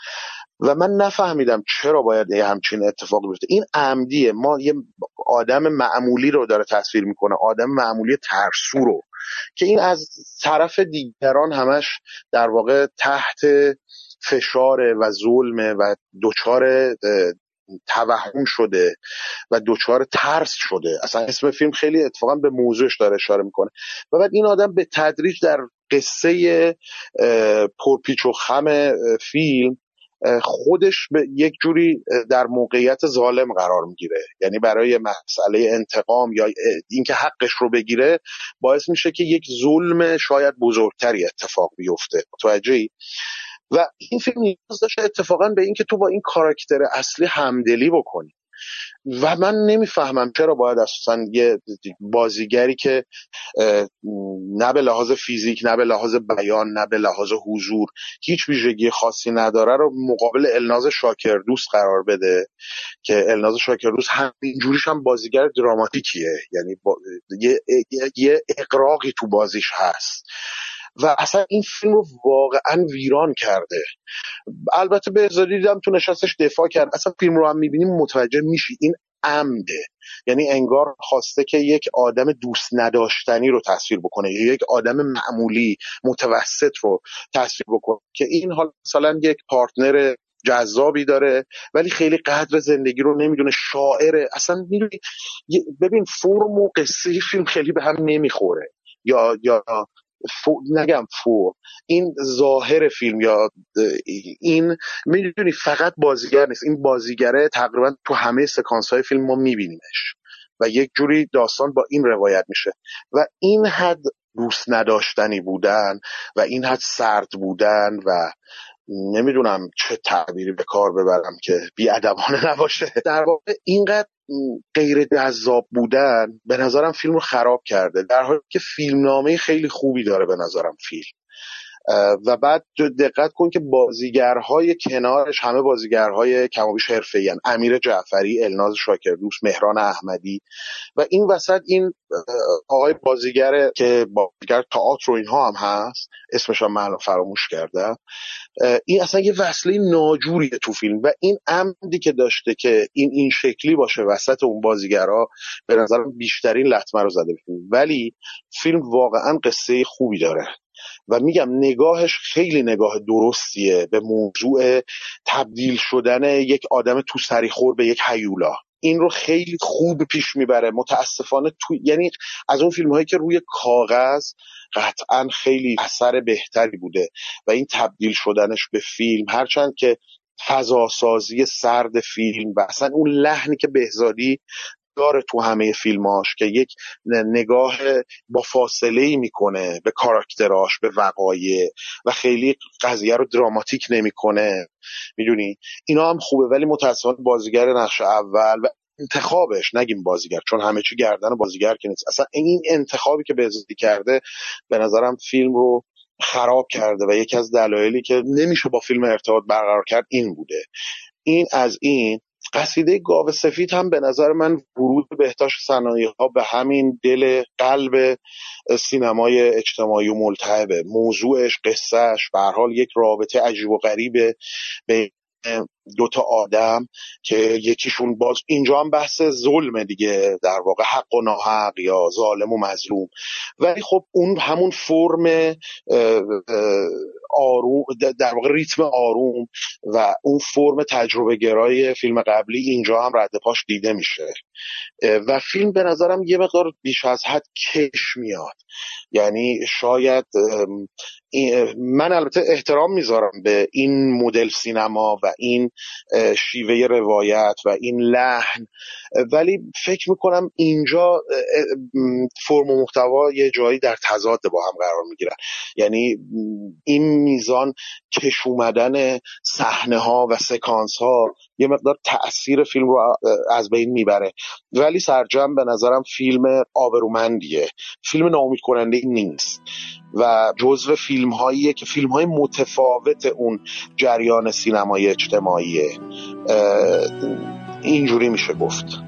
و من نفهمیدم چرا باید همچین اتفاق بیفته. این عمدیه، ما یه آدم معمولی رو داره تصویر میکنه، آدم معمولی ترسو رو، که این از طرف دیگران همش در واقع تحت فشاره و ظلمه و دچار توهم شده و دچار ترس شده. اصلا اسم فیلم خیلی اتفاقا به موضوعش داره اشاره میکنه. و بعد این آدم به تدریج در قصه پرپیچ و خم فیلم خودش به یک جوری در موقعیت ظالم قرار میگیره، یعنی برای مسئله انتقام یا اینکه حقش رو بگیره باعث میشه که یک ظلم شاید بزرگتری اتفاق بیفته. متوجهی؟ و این فیلم نیاز داشت اتفاقا به این که تو با این کاراکتر اصلی همدلی بکنی. و من نمیفهمم چرا باید اساسا یه بازیگری که نه به لحاظ فیزیک، نه به لحاظ بیان، نه به لحاظ حضور هیچ ویژگی خاصی نداره رو مقابل الناز شاکردوست قرار بده، که الناز شاکردوست همینجوریش هم بازیگر دراماتیکیه، یعنی یه اقراقی تو بازیش هست. و اصلا این فیلم رو واقعا ویران کرده. البته به ازادی دیدم تو نشستش دفاع کرد. اصلا فیلم رو هم میبینیم متوجه میشی این عمده، یعنی انگار خواسته که یک آدم دوست نداشتنی رو تصویر بکنه، یک آدم معمولی متوسط رو تصویر بکنه، که این حالا مثلا یک پارتنر جذابی داره ولی خیلی قدر زندگی رو نمیدونه، شاعره. اصلا میدونی ببین فرم و قصه فیلم خیلی به هم نمیخوره، یا نگم این ظاهر فیلم، یا این میدونی فقط بازیگر نیست، این بازیگره تقریبا تو همه سکانس های فیلم ما میبینیمش و یک جوری داستان با این روایت میشه. و این حد دوست نداشتنی بودن و این حد سرد بودن و نمیدونم چه تعبیری به کار ببرم که بی‌ادبانه نباشه، در واقع اینقدر غیر جذاب بودن به نظرم فیلم رو خراب کرده، در حالی که فیلمنامه خیلی خوبی داره به نظرم فیلم. و بعد دقت کن که بازیگرهای کنارش همه بازیگرهای کمابیش حرفه‌این، امیر جعفری، الناز شاکردوست، مهران احمدی، و این وسط این آقای بازیگر که بازیگر تئاتر و اینها هم هست، اسمش هم من فراموش کردم، این اصلا یه وصله ناجوریه تو فیلم. و این عمدی که داشته که این شکلی باشه وسط اون بازیگرها به نظرم بیشترین لطمه رو زده فیلم. ولی فیلم واقعا قصه خوبی داره و میگم نگاهش خیلی نگاه درستیه به موضوع تبدیل شدن یک آدم تو سریخور به یک هیولا. این رو خیلی خوب پیش میبره. متاسفانه یعنی از اون فیلم هایی که روی کاغذ قطعا خیلی اثر بهتری بوده و این تبدیل شدنش به فیلم، هرچند که فضاسازی سرد فیلم و اصلا اون لحنی که بهزادی داره تو همه فیلماش که یک نگاه با فاصله‌ای میکنه به کاراکتراش، به وقایع، و خیلی قضیه رو دراماتیک نمیکنه، میدونی اینا هم خوبه. ولی متأسفانه بازیگر نقش اول و انتخابش، نگیم بازیگر چون همه چی گردن بازیگر که نیست، اصلا این انتخابی که بهزادی کرده به نظرم فیلم رو خراب کرده و یکی از دلایلی که نمیشه با فیلم ارتباط برقرار کرد این بوده. این از این. قصیده گاو سفید هم به نظر من ورود بهداشت صنایع‌ها به همین دل قلب سینمای اجتماعی و ملتهبه، موضوعش، قصهش، به هر حال یک رابطه عجیب و غریبه به دوتا آدم که یکیشون باز اینجا هم بحث ظلم دیگه، در واقع حق و ناحق یا ظالم و مظلوم. ولی خب اون همون فرم آروم، در واقع ریتم آروم و اون فرم تجربه گرای فیلم قبلی اینجا هم رد پاش دیده میشه و فیلم به نظرم یه مقدار بیش از حد کش میاد. یعنی شاید من البته احترام میذارم به این مدل سینما و این شیوه روایت و این لحن، ولی فکر میکنم اینجا فرم و محتوا یه جایی در تضاد با هم قرار میگیرن. یعنی این میزان کش اومدن صحنه ها و سکانس ها یه مقدار تأثیر فیلم رو از بین میبره. ولی سرجم به نظرم فیلم آبرومندیه، فیلم ناامید کننده نیست و جزو فیلم هاییه که فیلم های متفاوت اون جریان سینمایی اجتماعیه، اینجوری میشه گفت.